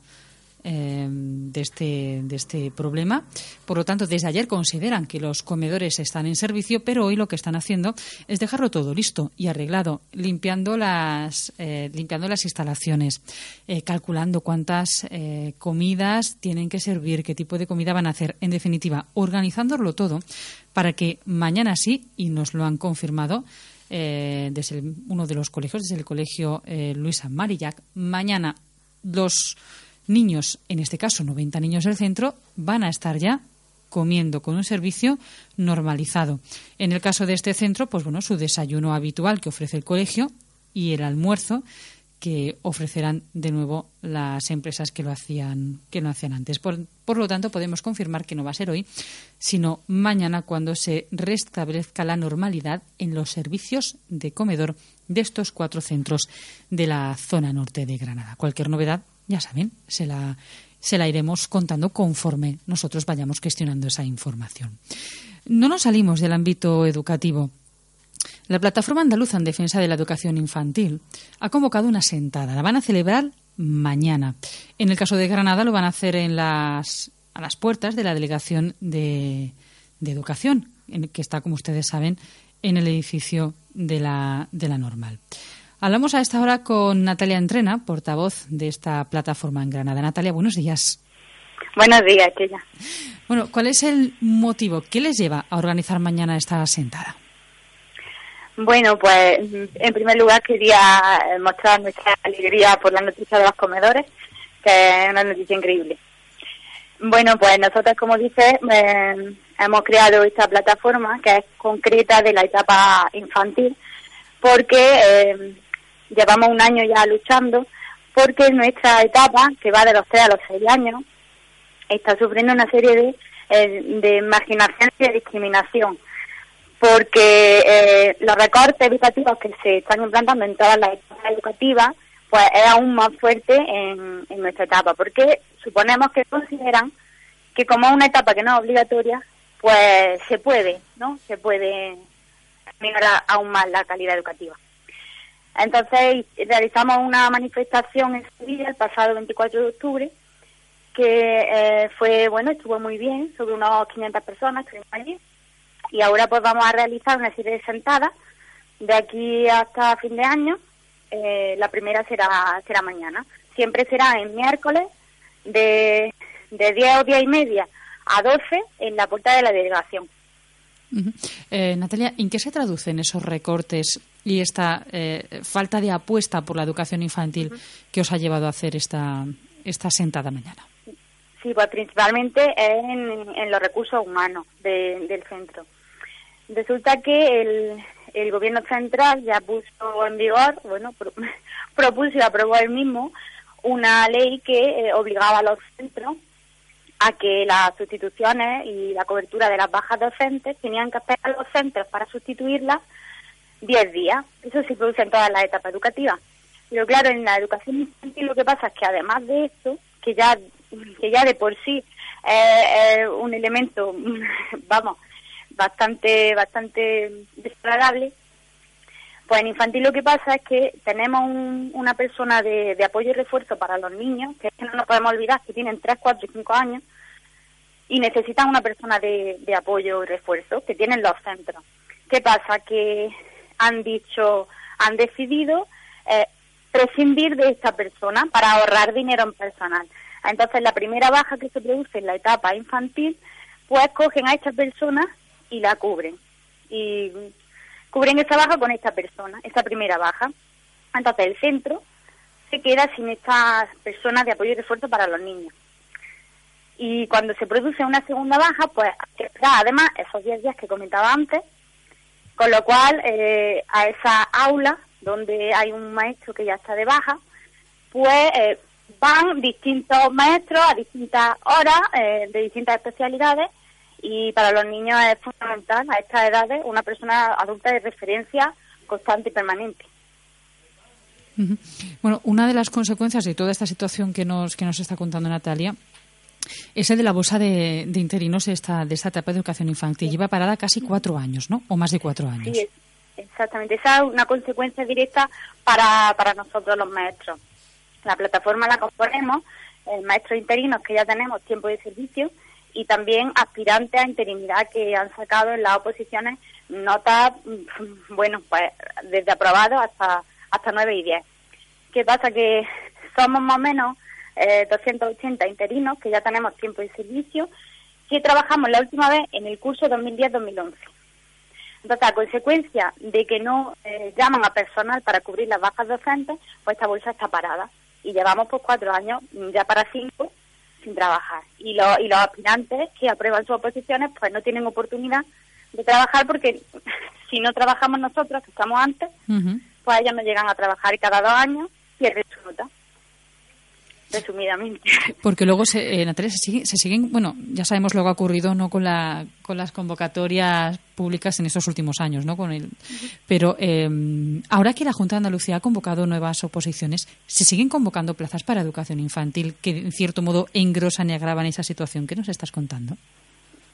eh, de, este, de este problema. Por lo tanto, desde ayer consideran que los comedores están en servicio, pero hoy lo que están haciendo es dejarlo todo listo y arreglado, limpiando las, eh, limpiando las instalaciones, eh, calculando cuántas eh, comidas tienen que servir, qué tipo de comida van a hacer, en definitiva, organizándolo todo para que mañana sí, y nos lo han confirmado, eh, desde el, uno de los colegios, desde el colegio eh, Luisa Marillac, mañana los niños, en este caso noventa niños del centro, van a estar ya comiendo con un servicio normalizado. En el caso de este centro, pues bueno, su desayuno habitual que ofrece el colegio y el almuerzo que ofrecerán de nuevo las empresas que lo hacían, que lo hacían antes. Por, por lo tanto, podemos confirmar que no va a ser hoy, sino mañana, cuando se restablezca la normalidad en los servicios de comedor de estos cuatro centros de la zona norte de Granada. Cualquier novedad, ya saben, se la, se la iremos contando conforme nosotros vayamos gestionando esa información. No nos salimos del ámbito educativo. La Plataforma Andaluza en Defensa de la Educación Infantil ha convocado una sentada. La van a celebrar mañana. En el caso de Granada lo van a hacer en las, a las puertas de la Delegación de, de Educación, en, que está, como ustedes saben, en el edificio de la, de la Normal. Hablamos a esta hora con Natalia Entrena, portavoz de esta plataforma en Granada. Natalia, buenos días. Buenos días, Chilla. Bueno, ¿cuál es el motivo? ¿Qué les lleva a organizar mañana esta sentada? Bueno, pues en primer lugar quería mostrar nuestra alegría por la noticia de los comedores, que es una noticia increíble. Bueno, pues nosotros, como dices, eh, hemos creado esta plataforma que es concreta de la etapa infantil, porque eh, llevamos un año ya luchando, porque nuestra etapa, que va de los tres a los seis años, está sufriendo una serie de, eh, de marginación y de discriminación, porque eh, los recortes educativos que se están implantando en todas las etapas educativas, pues es aún más fuerte en, en nuestra etapa, porque suponemos que consideran que como es una etapa que no es obligatoria, pues se puede, ¿no? Se puede minorar aún más la calidad educativa. Entonces realizamos una manifestación en Sevilla el pasado veinticuatro de octubre, que eh, fue, bueno, estuvo muy bien, sobre unas quinientas personas estuvimos allí, y ahora pues vamos a realizar una serie de sentadas de aquí hasta fin de año. Eh, la primera será será mañana, siempre será en miércoles de, de diez o diez y media a doce en la puerta de la delegación. Uh-huh. eh, Natalia, ¿en qué se traducen esos recortes y esta eh, falta de apuesta por la educación infantil uh-huh. que os ha llevado a hacer esta, esta sentada mañana? Sí, pues principalmente en, en los recursos humanos de, del centro. Resulta que el, el gobierno central ya puso en vigor, bueno, pro, propuso y aprobó él mismo una ley que eh, obligaba a los centros a que las sustituciones y la cobertura de las bajas docentes tenían que esperar a los centros para sustituirlas diez días. Eso se produce en todas las etapas educativas. Pero claro, en la educación infantil lo que pasa es que además de esto, que ya, que ya de por sí es eh, un elemento, vamos, bastante bastante desagradable, pues en infantil lo que pasa es que tenemos un, una persona de, de apoyo y refuerzo para los niños, que es que no nos podemos olvidar que tienen tres, cuatro y cinco años y necesitan una persona de, de apoyo y refuerzo que tienen los centros. ¿Qué pasa? Que han dicho, han decidido eh, prescindir de esta persona para ahorrar dinero en personal. Entonces la primera baja que se produce en la etapa infantil, pues cogen a esta persona y la cubren, y cubren esa baja con esta persona, esa primera baja. Entonces el centro se queda sin estas personas de apoyo y refuerzo para los niños. Y cuando se produce una segunda baja, pues además esos diez días que comentaba antes, con lo cual eh, a esa aula donde hay un maestro que ya está de baja, pues eh, van distintos maestros a distintas horas, eh, de distintas especialidades, y para los niños es fundamental a estas edades una persona adulta de referencia constante y permanente. Bueno, una de las consecuencias de toda esta situación que nos que nos está contando Natalia es el de la bolsa de, de interinos de esta, de esta etapa de educación infantil. Lleva parada casi cuatro años, ¿no? O más de cuatro años. Sí, exactamente. Esa es una consecuencia directa para, para nosotros los maestros. La plataforma la componemos eh, maestros interinos que ya tenemos tiempo de servicio, y también aspirantes a interinidad que han sacado en las oposiciones notas, bueno, pues desde aprobado hasta hasta nueve y diez. ¿Qué pasa? Que somos más o menos eh, doscientos ochenta interinos que ya tenemos tiempo de servicio, que trabajamos la última vez en el curso dos mil diez dos mil once. Entonces, a consecuencia de que no eh, llaman a personal para cubrir las bajas docentes, pues esta bolsa está parada. Y llevamos pues cuatro años, ya para cinco, sin trabajar, y los y los aspirantes que aprueban sus oposiciones pues no tienen oportunidad de trabajar, porque si no trabajamos nosotros, que estamos antes, uh-huh. pues ellos no llegan a trabajar, cada dos años pierden su nota, resumidamente. Porque luego, se, eh, Natalia, se, sigue, se siguen, bueno, ya sabemos lo que ha ocurrido, ¿no?, con la con las convocatorias públicas en estos últimos años, ¿no?, con el uh-huh. pero eh, ahora que la Junta de Andalucía ha convocado nuevas oposiciones, se siguen convocando plazas para educación infantil que, en cierto modo, engrosan y agravan esa situación que nos estás contando.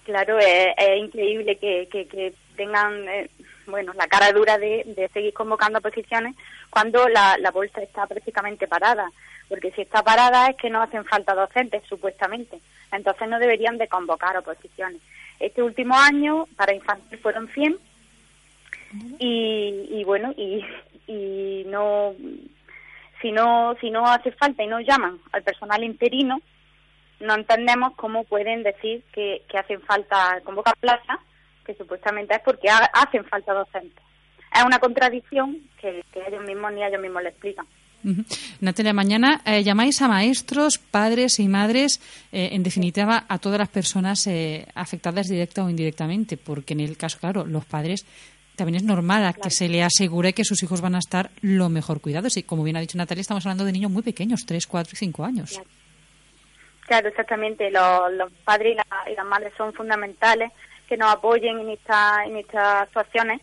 Claro, es, es increíble que, que, que tengan, eh, bueno, la cara dura de, de seguir convocando oposiciones cuando la, la bolsa está prácticamente parada. Porque si está parada es que no hacen falta docentes, supuestamente. Entonces no deberían de convocar oposiciones. Este último año para infantil fueron cien y, y bueno, y, y no si no si no hace falta y no llaman al personal interino, no entendemos cómo pueden decir que, que hacen falta convocar plazas, que supuestamente es porque ha, hacen falta docentes. Es una contradicción que, que ellos mismos ni ellos mismos le explican. Uh-huh. Natalia, mañana eh, llamáis a maestros, padres y madres, eh, en definitiva a todas las personas eh, afectadas directa o indirectamente, porque en el caso, claro, los padres también es normal claro. que se le asegure que sus hijos van a estar lo mejor cuidados, y como bien ha dicho Natalia, estamos hablando de niños muy pequeños, tres, cuatro y cinco años. Claro, claro, exactamente, los, los padres y, la, y las madres son fundamentales que nos apoyen en, esta, en estas actuaciones,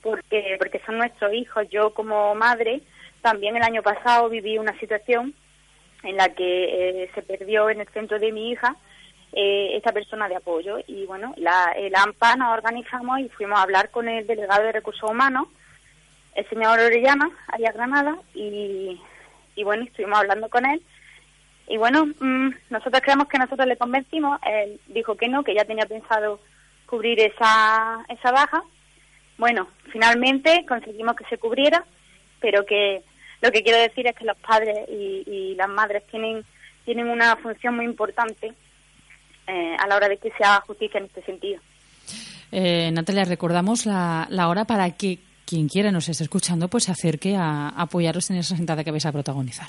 porque, porque son nuestros hijos. Yo como madre también el año pasado viví una situación en la que eh, se perdió en el centro de mi hija eh, esta persona de apoyo. Y bueno, la, el A M P A nos organizamos y fuimos a hablar con el delegado de Recursos Humanos el señor Orellana, allá a Granada, y, y bueno, estuvimos hablando con él. Y bueno, mmm, nosotros creemos que nosotros le convencimos, él dijo que no, que ya tenía pensado cubrir esa, esa baja. Bueno, finalmente conseguimos que se cubriera, pero que lo que quiero decir es que los padres y, y las madres tienen, tienen una función muy importante eh, a la hora de que se haga justicia en este sentido. Eh, Natalia, recordamos la, la hora para que quien quiera nos esté escuchando pues se acerque a, a apoyaros en esa sentada que vais a protagonizar.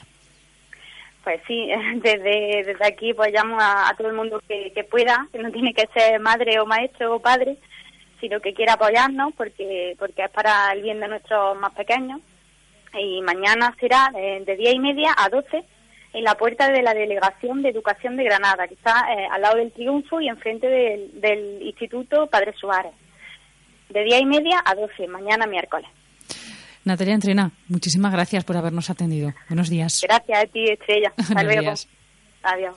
Pues sí, desde, desde aquí pues llamo a, a todo el mundo que, que pueda, que no tiene que ser madre o maestro o padre, sino que quiera apoyarnos, porque porque es para el bien de nuestros más pequeños. Y mañana será de, de diez y media a doce en la puerta de la Delegación de Educación de Granada, que está eh, al lado del Triunfo y enfrente del, del Instituto Padre Suárez. De diez y media a doce, mañana miércoles. Natalia Entrena, muchísimas gracias por habernos atendido. Buenos días. Gracias a ti, Estrella. Hasta luego. Días. Adiós.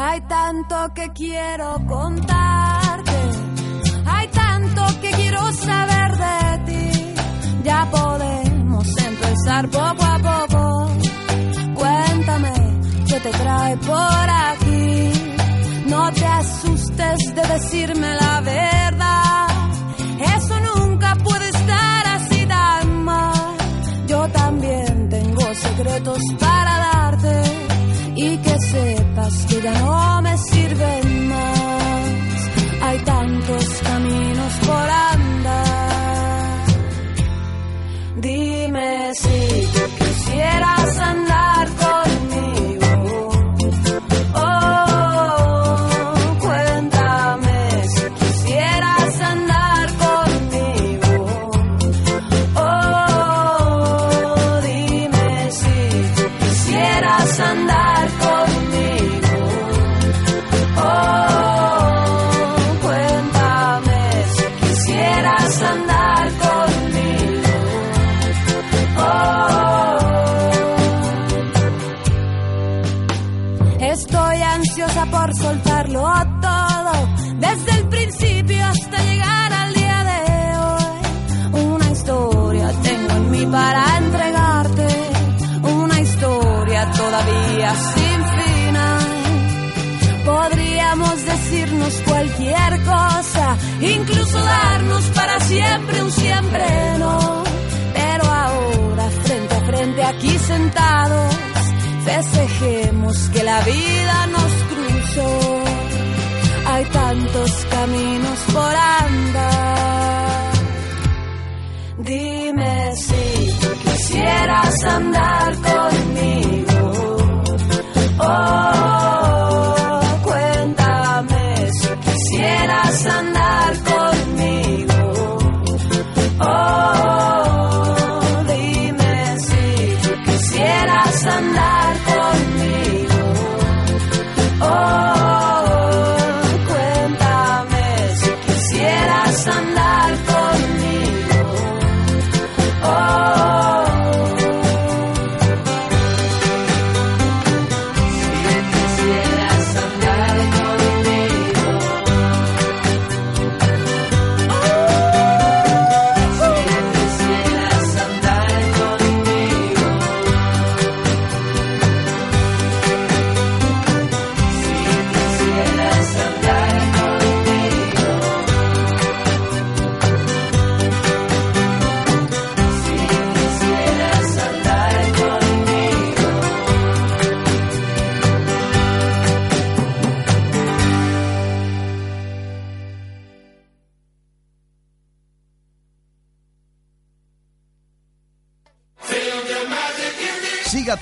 Hay tanto que quiero contarte, hay tanto que quiero saber de ti, ya podemos empezar poco a poco, cuéntame qué te trae por aquí, no te asustes de decirme la verdad, eso nunca puede estar así tan mal, yo también tengo secretos para darte. Y que sepas que ya no me sirven más. Hay tantos caminos por andar. Dime si tú quisieras andar conmigo. Oh, cuéntame si quisieras andar conmigo. Oh, dime si tú quisieras andar. Por soltarlo todo, desde el principio hasta llegar al día de hoy. Una historia tengo en mí para entregarte, una historia todavía sin final. Podríamos decirnos cualquier cosa, incluso darnos para siempre un siempre no. Pero ahora frente a frente aquí sentados, festejemos que la vida nos cruzó. Hay tantos caminos por andar. Dime si tú quisieras andar conmigo. Oh, cuéntame si quisieras andar conmigo. Oh, dime si tú quisieras andar.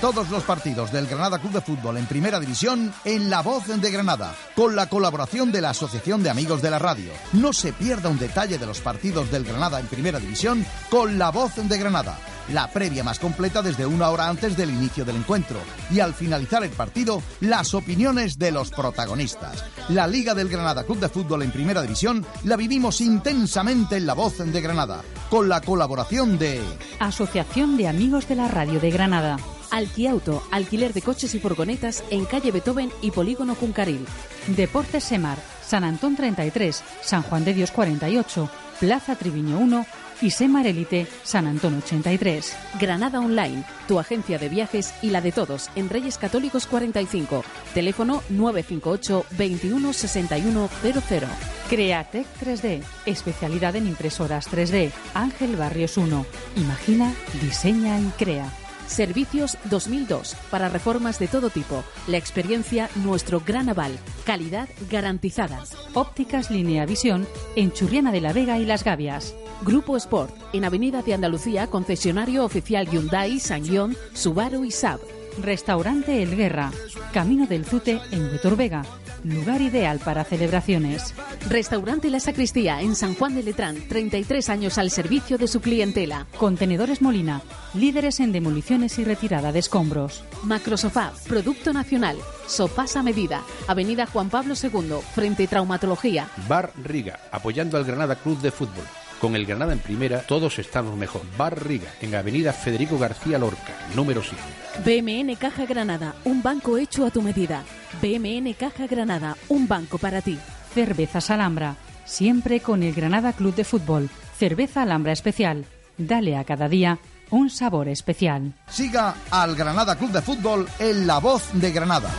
Todos los partidos del Granada Club de Fútbol en Primera División en La Voz de Granada, con la colaboración de la Asociación de Amigos de la Radio. No se pierda un detalle de los partidos del Granada en Primera División con La Voz de Granada. la previa más completa desde una hora antes del inicio del encuentro y al finalizar el partido, las opiniones de los protagonistas. La Liga del Granada Club de Fútbol en Primera División la vivimos intensamente en La Voz de Granada, con la colaboración de Asociación de Amigos de la Radio de Granada, Alquiauto, alquiler de coches y furgonetas en calle Beethoven y Polígono Cuncaril, Deportes Semar, San Antón treinta y tres, San Juan de Dios cuarenta y ocho, Plaza Triviño uno y Semar Elite, San Antón ochenta y tres. Granada Online, tu agencia de viajes y la de todos, en Reyes Católicos cuarenta y cinco, teléfono nueve cinco ocho, veintiuno, sesenta y uno, cero cero. Createc tres D, especialidad en impresoras tres D, Ángel Barrios uno, imagina, diseña y crea. Servicios dos mil dos, para reformas de todo tipo. La experiencia, nuestro gran aval. Calidad garantizada. Ópticas Linea Visión, en Churriana de la Vega y Las Gavias. Grupo Sport, en Avenida de Andalucía, concesionario oficial Hyundai, SsangYong, Subaru y Saab. Restaurante El Guerra, Camino del Zute en Huétor Vega, lugar ideal para celebraciones. Restaurante La Sacristía en San Juan de Letrán, treinta y tres años al servicio de su clientela. Contenedores Molina, líderes en demoliciones y retirada de escombros. Macrosofá, producto nacional, sopas a medida, Avenida Juan Pablo segundo, frente Traumatología. Bar Riga, apoyando al Granada Club de Fútbol. Con el Granada en primera, todos estamos mejor. Bar Riga, en Avenida Federico García Lorca, número siete. B M N Caja Granada, un banco hecho a tu medida. B M N Caja Granada, un banco para ti. Cervezas Alhambra, siempre con el Granada Club de Fútbol. Cerveza Alhambra especial, dale a cada día un sabor especial. Siga al Granada Club de Fútbol en La Voz de Granada.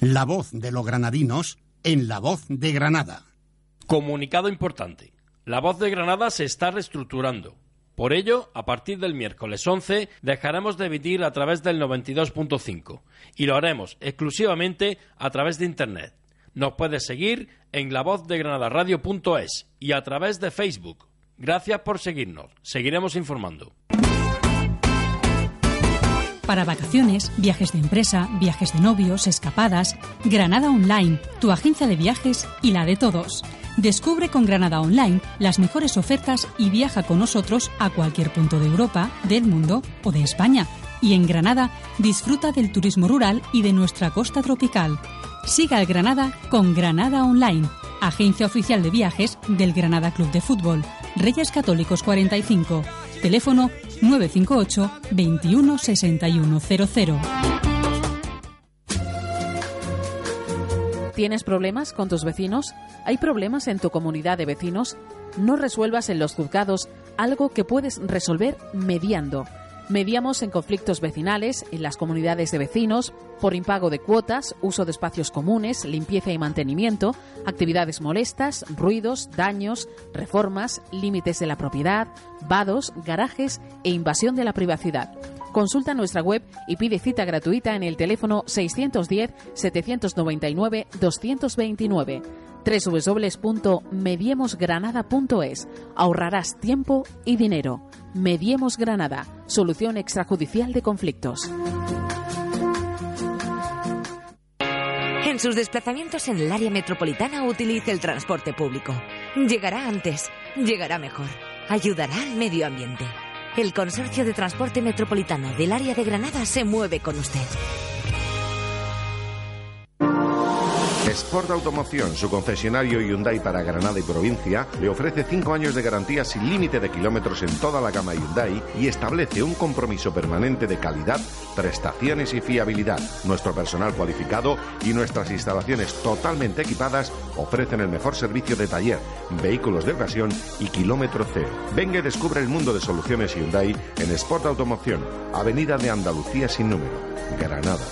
La voz de los granadinos en La Voz de Granada. Comunicado importante. La Voz de Granada se está reestructurando. Por ello, a partir del miércoles once, dejaremos de emitir a través del noventa y dos punto cinco y lo haremos exclusivamente a través de Internet. Nos puedes seguir en la voz de granada radio punto es y a través de Facebook. Gracias por seguirnos. Seguiremos informando. Para vacaciones, viajes de empresa, viajes de novios, escapadas, Granada Online, tu agencia de viajes y la de todos. Descubre con Granada Online las mejores ofertas y viaja con nosotros a cualquier punto de Europa, del mundo o de España. Y en Granada, disfruta del turismo rural y de nuestra costa tropical. Siga al Granada con Granada Online, agencia oficial de viajes del Granada Club de Fútbol. Reyes Católicos cuarenta y cinco, teléfono nueve cinco ocho, veintiuno, sesenta y uno, cero cero. ¿Tienes problemas con tus vecinos? ¿Hay problemas en tu comunidad de vecinos? No resuelvas en los juzgados algo que puedes resolver mediando. Mediamos en conflictos vecinales, en las comunidades de vecinos, por impago de cuotas, uso de espacios comunes, limpieza y mantenimiento, actividades molestas, ruidos, daños, reformas, límites de la propiedad, vados, garajes e invasión de la privacidad. Consulta nuestra web y pide cita gratuita en el teléfono seiscientos diez, setecientos noventa y nueve, doscientos veintinueve. doble u doble u doble u punto mediemos granada punto es. Ahorrarás tiempo y dinero. Mediemos Granada, solución extrajudicial de conflictos. En sus desplazamientos en el área metropolitana utilice el transporte público. Llegará antes, llegará mejor, ayudará al medio ambiente. El Consorcio de Transporte Metropolitano del área de Granada se mueve con usted. Sport Automoción, su concesionario Hyundai para Granada y provincia, le ofrece cinco años de garantía sin límite de kilómetros en toda la gama Hyundai y establece un compromiso permanente de calidad, prestaciones y fiabilidad. Nuestro personal cualificado y nuestras instalaciones totalmente equipadas ofrecen el mejor servicio de taller, vehículos de ocasión y kilómetro cero. Venga y descubre el mundo de soluciones Hyundai en Sport Automoción, Avenida de Andalucía sin número, Granada.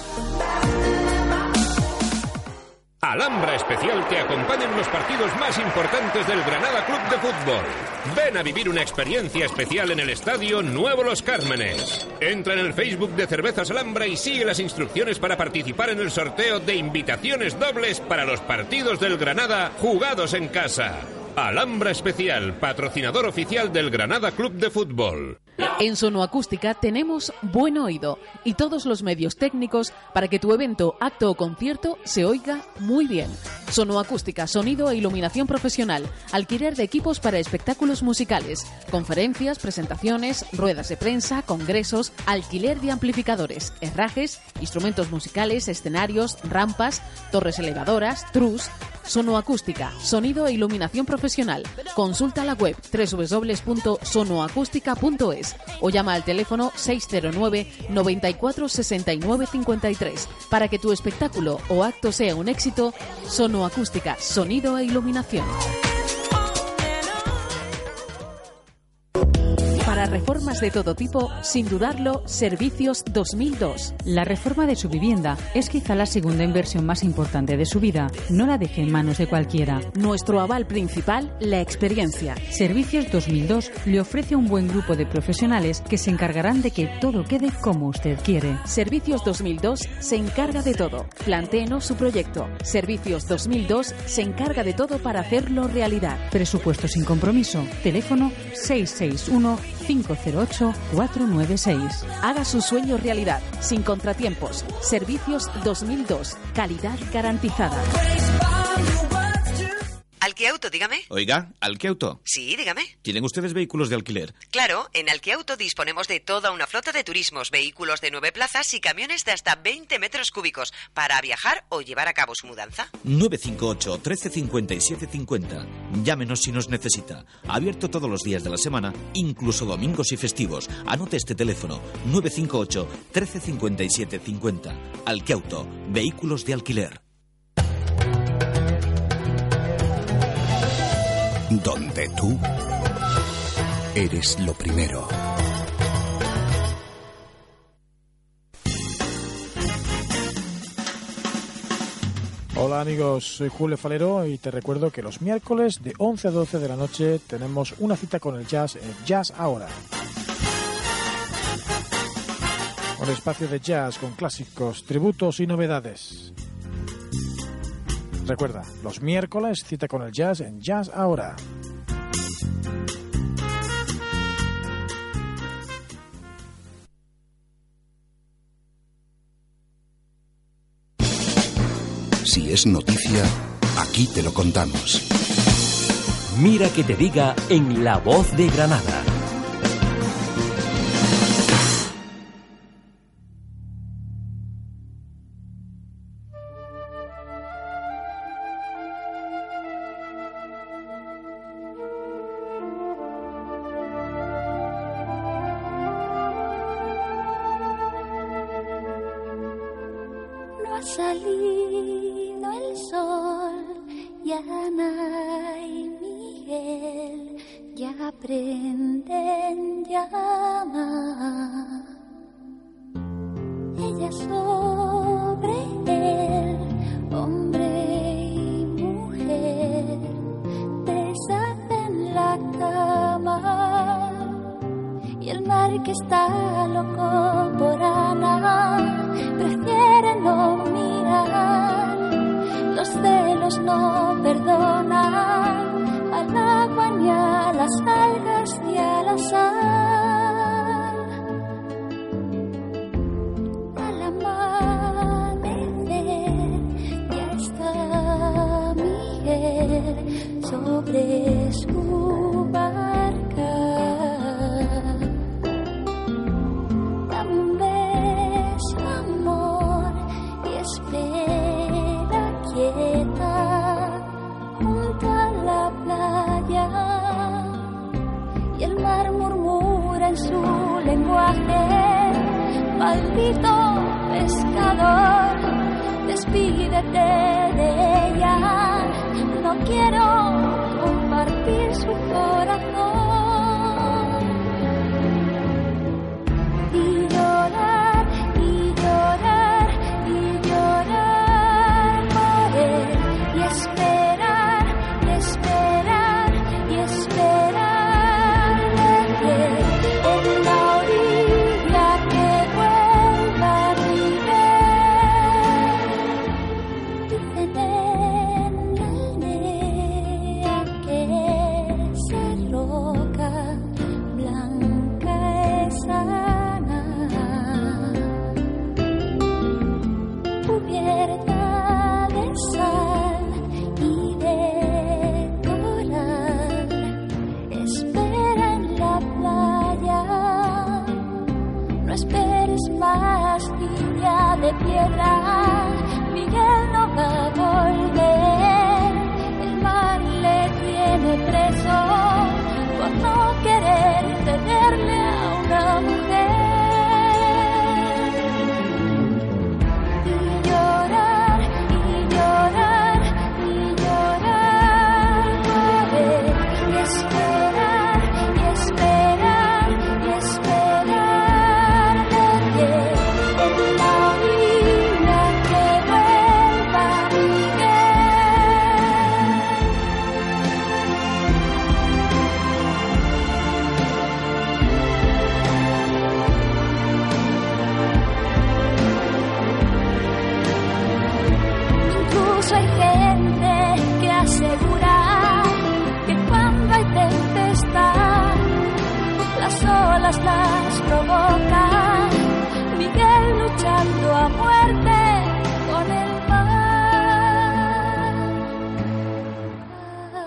Alhambra Especial te acompaña en los partidos más importantes del Granada Club de Fútbol. Ven a vivir una experiencia especial en el Estadio Nuevo Los Cármenes. Entra en el Facebook de Cervezas Alhambra y sigue las instrucciones para participar en el sorteo de invitaciones dobles para los partidos del Granada jugados en casa. Alhambra Especial, patrocinador oficial del Granada Club de Fútbol. En Sonoacústica tenemos buen oído y todos los medios técnicos para que tu evento, acto o concierto se oiga muy bien. Sonoacústica, sonido e iluminación profesional, alquiler de equipos para espectáculos musicales, conferencias, presentaciones, ruedas de prensa, congresos, alquiler de amplificadores, herrajes, instrumentos musicales, escenarios, rampas, torres elevadoras, trus. Sonoacústica, sonido e iluminación profesional. Consulta la web doble u doble u doble u punto sonoacústica punto es o llama al teléfono seis cero nueve, noventa y cuatro, sesenta y nueve, cincuenta y tres. Para que tu espectáculo o acto sea un éxito, Sonoacústica, sonido e iluminación. Para reformas de todo tipo, sin dudarlo, Servicios dos mil dos. La reforma de su vivienda es quizá la segunda inversión más importante de su vida. No la deje en manos de cualquiera. Nuestro aval principal, la experiencia. Servicios dos mil dos le ofrece un buen grupo de profesionales que se encargarán de que todo quede como usted quiere. Servicios dos mil dos se encarga de todo. Plantéenos su proyecto. Servicios dos mil dos se encarga de todo para hacerlo realidad. Presupuesto sin compromiso. Teléfono seis seis uno, cinco cero ocho, cuatro nueve seis. Haga su sueño realidad, sin contratiempos. Servicios dos mil dos, calidad garantizada. Alquiauto, dígame. Oiga, Alquiauto. Sí, dígame. ¿Tienen ustedes vehículos de alquiler? Claro, en Alquiauto disponemos de toda una flota de turismos, vehículos de nueve plazas y camiones de hasta veinte metros cúbicos para viajar o llevar a cabo su mudanza. nueve cinco ocho, uno tres cinco siete cinco cero. Llámenos si nos necesita. Abierto todos los días de la semana, incluso domingos y festivos. Anote este teléfono, nueve cinco ocho, uno tres cinco siete cinco cero. Alquiauto, vehículos de alquiler. Donde tú eres lo primero. Hola amigos, soy Julio Falero y te recuerdo que los miércoles de once a doce de la noche tenemos una cita con el jazz en Jazz Ahora. Un espacio de jazz con clásicos, tributos y novedades. Recuerda, los miércoles, cita con el jazz en Jazz Ahora. Si es noticia, aquí te lo contamos. Mira que te diga en La Voz de Granada. Dicen en el ne aquel cerro de piedra, Miguel no va a volver. El mar le tiene preso por no querer tenerle a una mujer. Y llorar, y llorar, y llorar, poder, y esperar, y esperar, y esperar, porque en la vida que vuelva Miguel. Incluso hay gente que asegura que cuando hay tempestad las olas las provocan. Miguel luchando a muerte con el mar. Y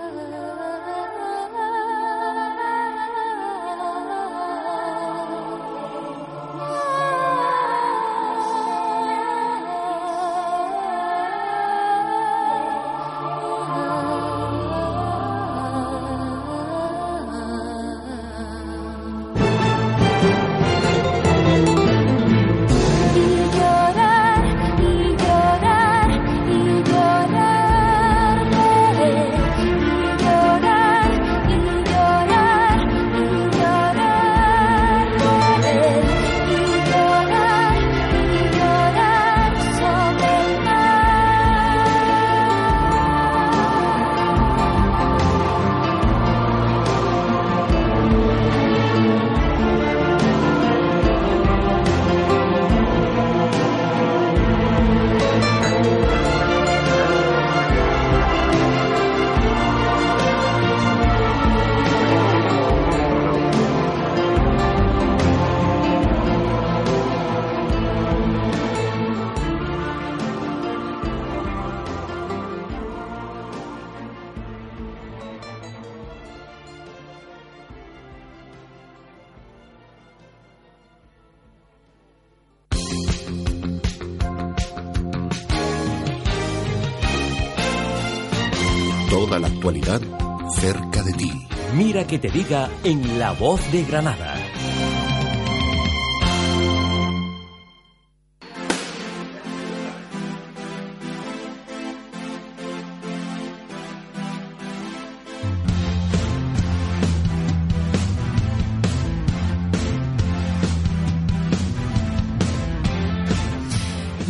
llorar, y llorar, y llorar, poder. Y llorar, y llorar, y llorar, poder. Y llorar, y llorar sobre el mar. Toda la actualidad cerca de ti. Mira que te diga en La Voz de Granada.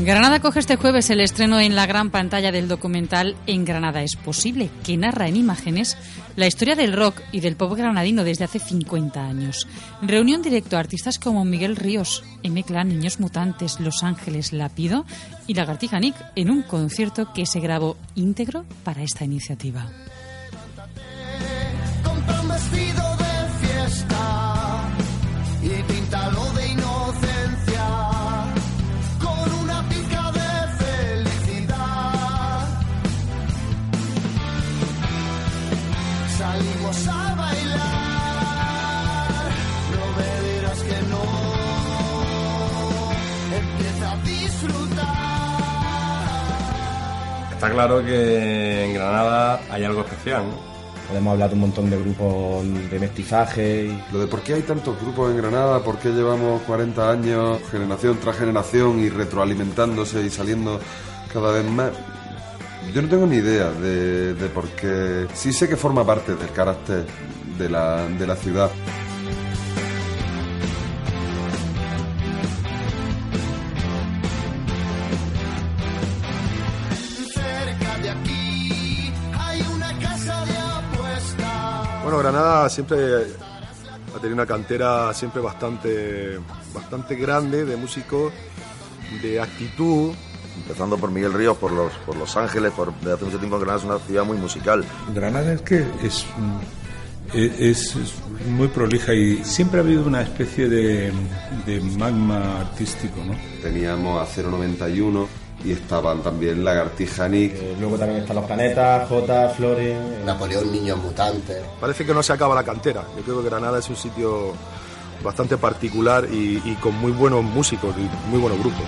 Granada coge este jueves el estreno en la gran pantalla del documental En Granada es posible, que narra en imágenes la historia del rock y del pop granadino desde hace cincuenta años. Reunió en directo a artistas como Miguel Ríos, Emecla, Niños Mutantes, Los Ángeles, Lapido y Lagartija Nick en un concierto que se grabó íntegro para esta iniciativa. Compra un vestido de fiesta y píntalo de inocencia. Salimos a bailar, no me dirás que no. Empieza a disfrutar. Está claro que en Granada hay algo especial, ¿no? Podemos hablar de un montón de grupos de mestizaje. Y... Lo de por qué hay tantos grupos en Granada, por qué llevamos cuarenta años, generación tras generación, y retroalimentándose y saliendo cada vez más. Yo no tengo ni idea de, de por qué. Sí sé que forma parte del carácter de la, de la ciudad. Cerca de aquí hay una casa de apuestas. Bueno, Granada siempre ha tenido una cantera siempre bastante, bastante grande de músicos, de actitud. Empezando por Miguel Ríos, por los, por Los Ángeles, por desde hace mucho tiempo Granada es una ciudad muy musical. Granada es que es, es, es muy prolija y siempre ha habido una especie de, de magma artístico, ¿no? Teníamos a cero noventa y uno y estaban también Lagartija Nick. Eh, luego también están Los Planetas, Jota, Flores, eh. Napoleón, Niños Mutantes. Parece que no se acaba la cantera. Yo creo que Granada es un sitio bastante particular y, y con muy buenos músicos y muy buenos grupos.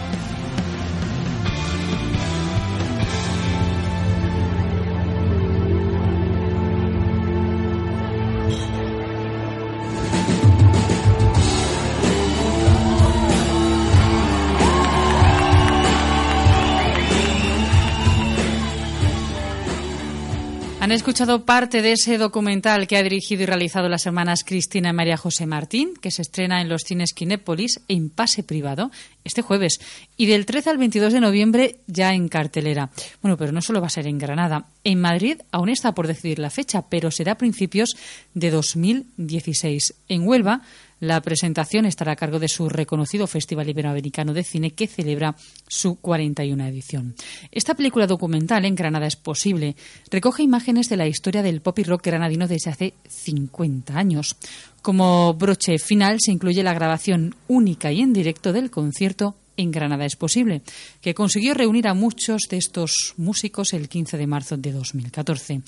Han escuchado parte de ese documental que ha dirigido y realizado las hermanas Cristina y María José Martín, que se estrena en los cines Kinépolis en pase privado este jueves y del trece al veintidós de noviembre ya en cartelera. Bueno, pero no solo va a ser en Granada. En Madrid aún está por decidir la fecha, pero será a principios de dos mil dieciséis. En Huelva, la presentación estará a cargo de su reconocido Festival Iberoamericano de Cine, que celebra su cuarenta y una edición. Esta película documental, En Granada es posible, recoge imágenes de la historia del pop y rock granadino desde hace cincuenta años. Como broche final se incluye la grabación única y en directo del concierto En Granada es posible, que consiguió reunir a muchos de estos músicos el quince de marzo de dos mil catorce.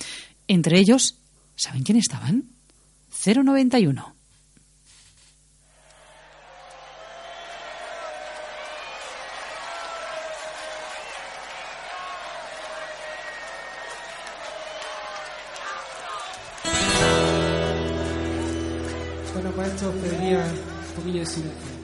Entre ellos, ¿saben quién estaban? cero noventa y uno. Bueno, para esto pediría un poquillo de silencio.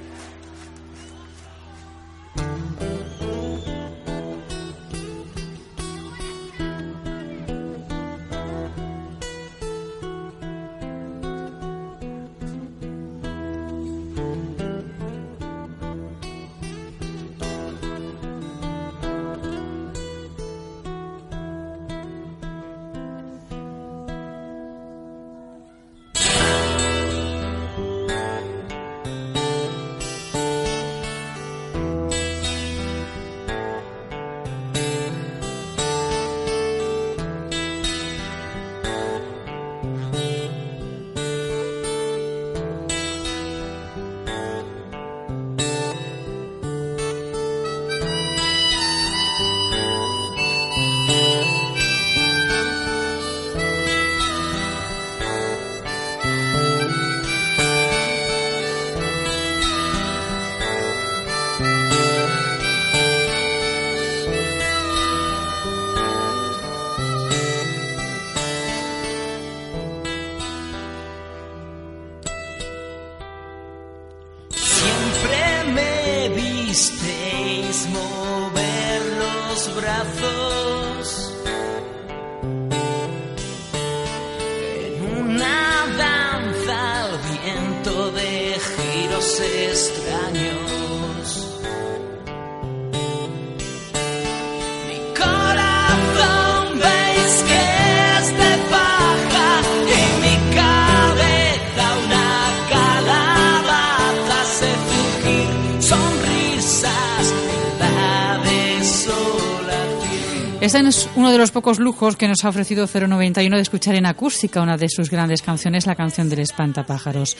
Este es uno de los pocos lujos que nos ha ofrecido cero noventa y uno de escuchar en acústica una de sus grandes canciones, la canción del espantapájaros.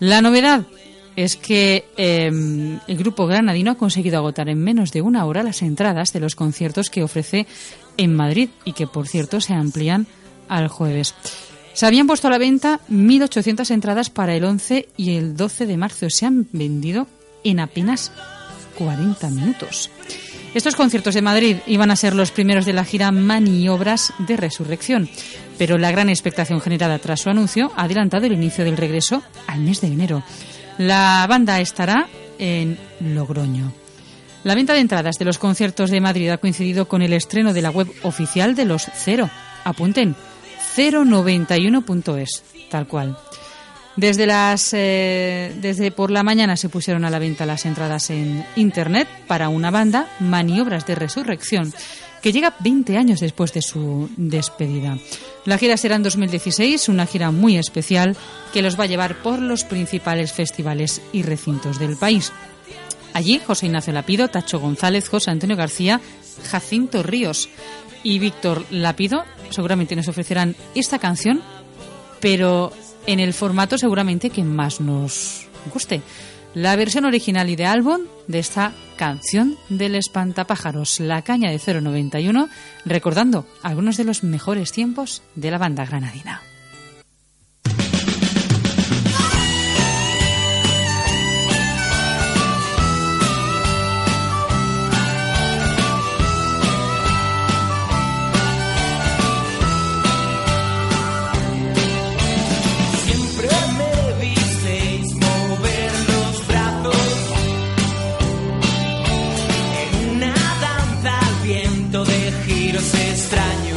La novedad es que eh, el grupo granadino ha conseguido agotar en menos de una hora las entradas de los conciertos que ofrece en Madrid y que, por cierto, se amplían al jueves. Se habían puesto a la venta mil ochocientas entradas para el once y el doce de marzo. Se han vendido en apenas cuarenta minutos. Estos conciertos de Madrid iban a ser los primeros de la gira Maniobras de Resurrección, pero la gran expectación generada tras su anuncio ha adelantado el inicio del regreso al mes de enero. La banda estará en Logroño. La venta de entradas de los conciertos de Madrid ha coincidido con el estreno de la web oficial de los Cero. Apunten, cero noventa y uno punto es, tal cual. Desde las eh, desde por la mañana se pusieron a la venta las entradas en internet para una banda, Maniobras de Resurrección, que llega veinte años después de su despedida. La gira será en dos mil dieciséis, una gira muy especial que los va a llevar por los principales festivales y recintos del país. Allí José Ignacio Lapido, Tacho González, José Antonio García, Jacinto Ríos y Víctor Lapido seguramente nos ofrecerán esta canción, pero en el formato seguramente que más nos guste. La versión original y de álbum de esta canción del espantapájaros, La Caña de cero noventa y uno, recordando algunos de los mejores tiempos de la banda granadina. Extraño.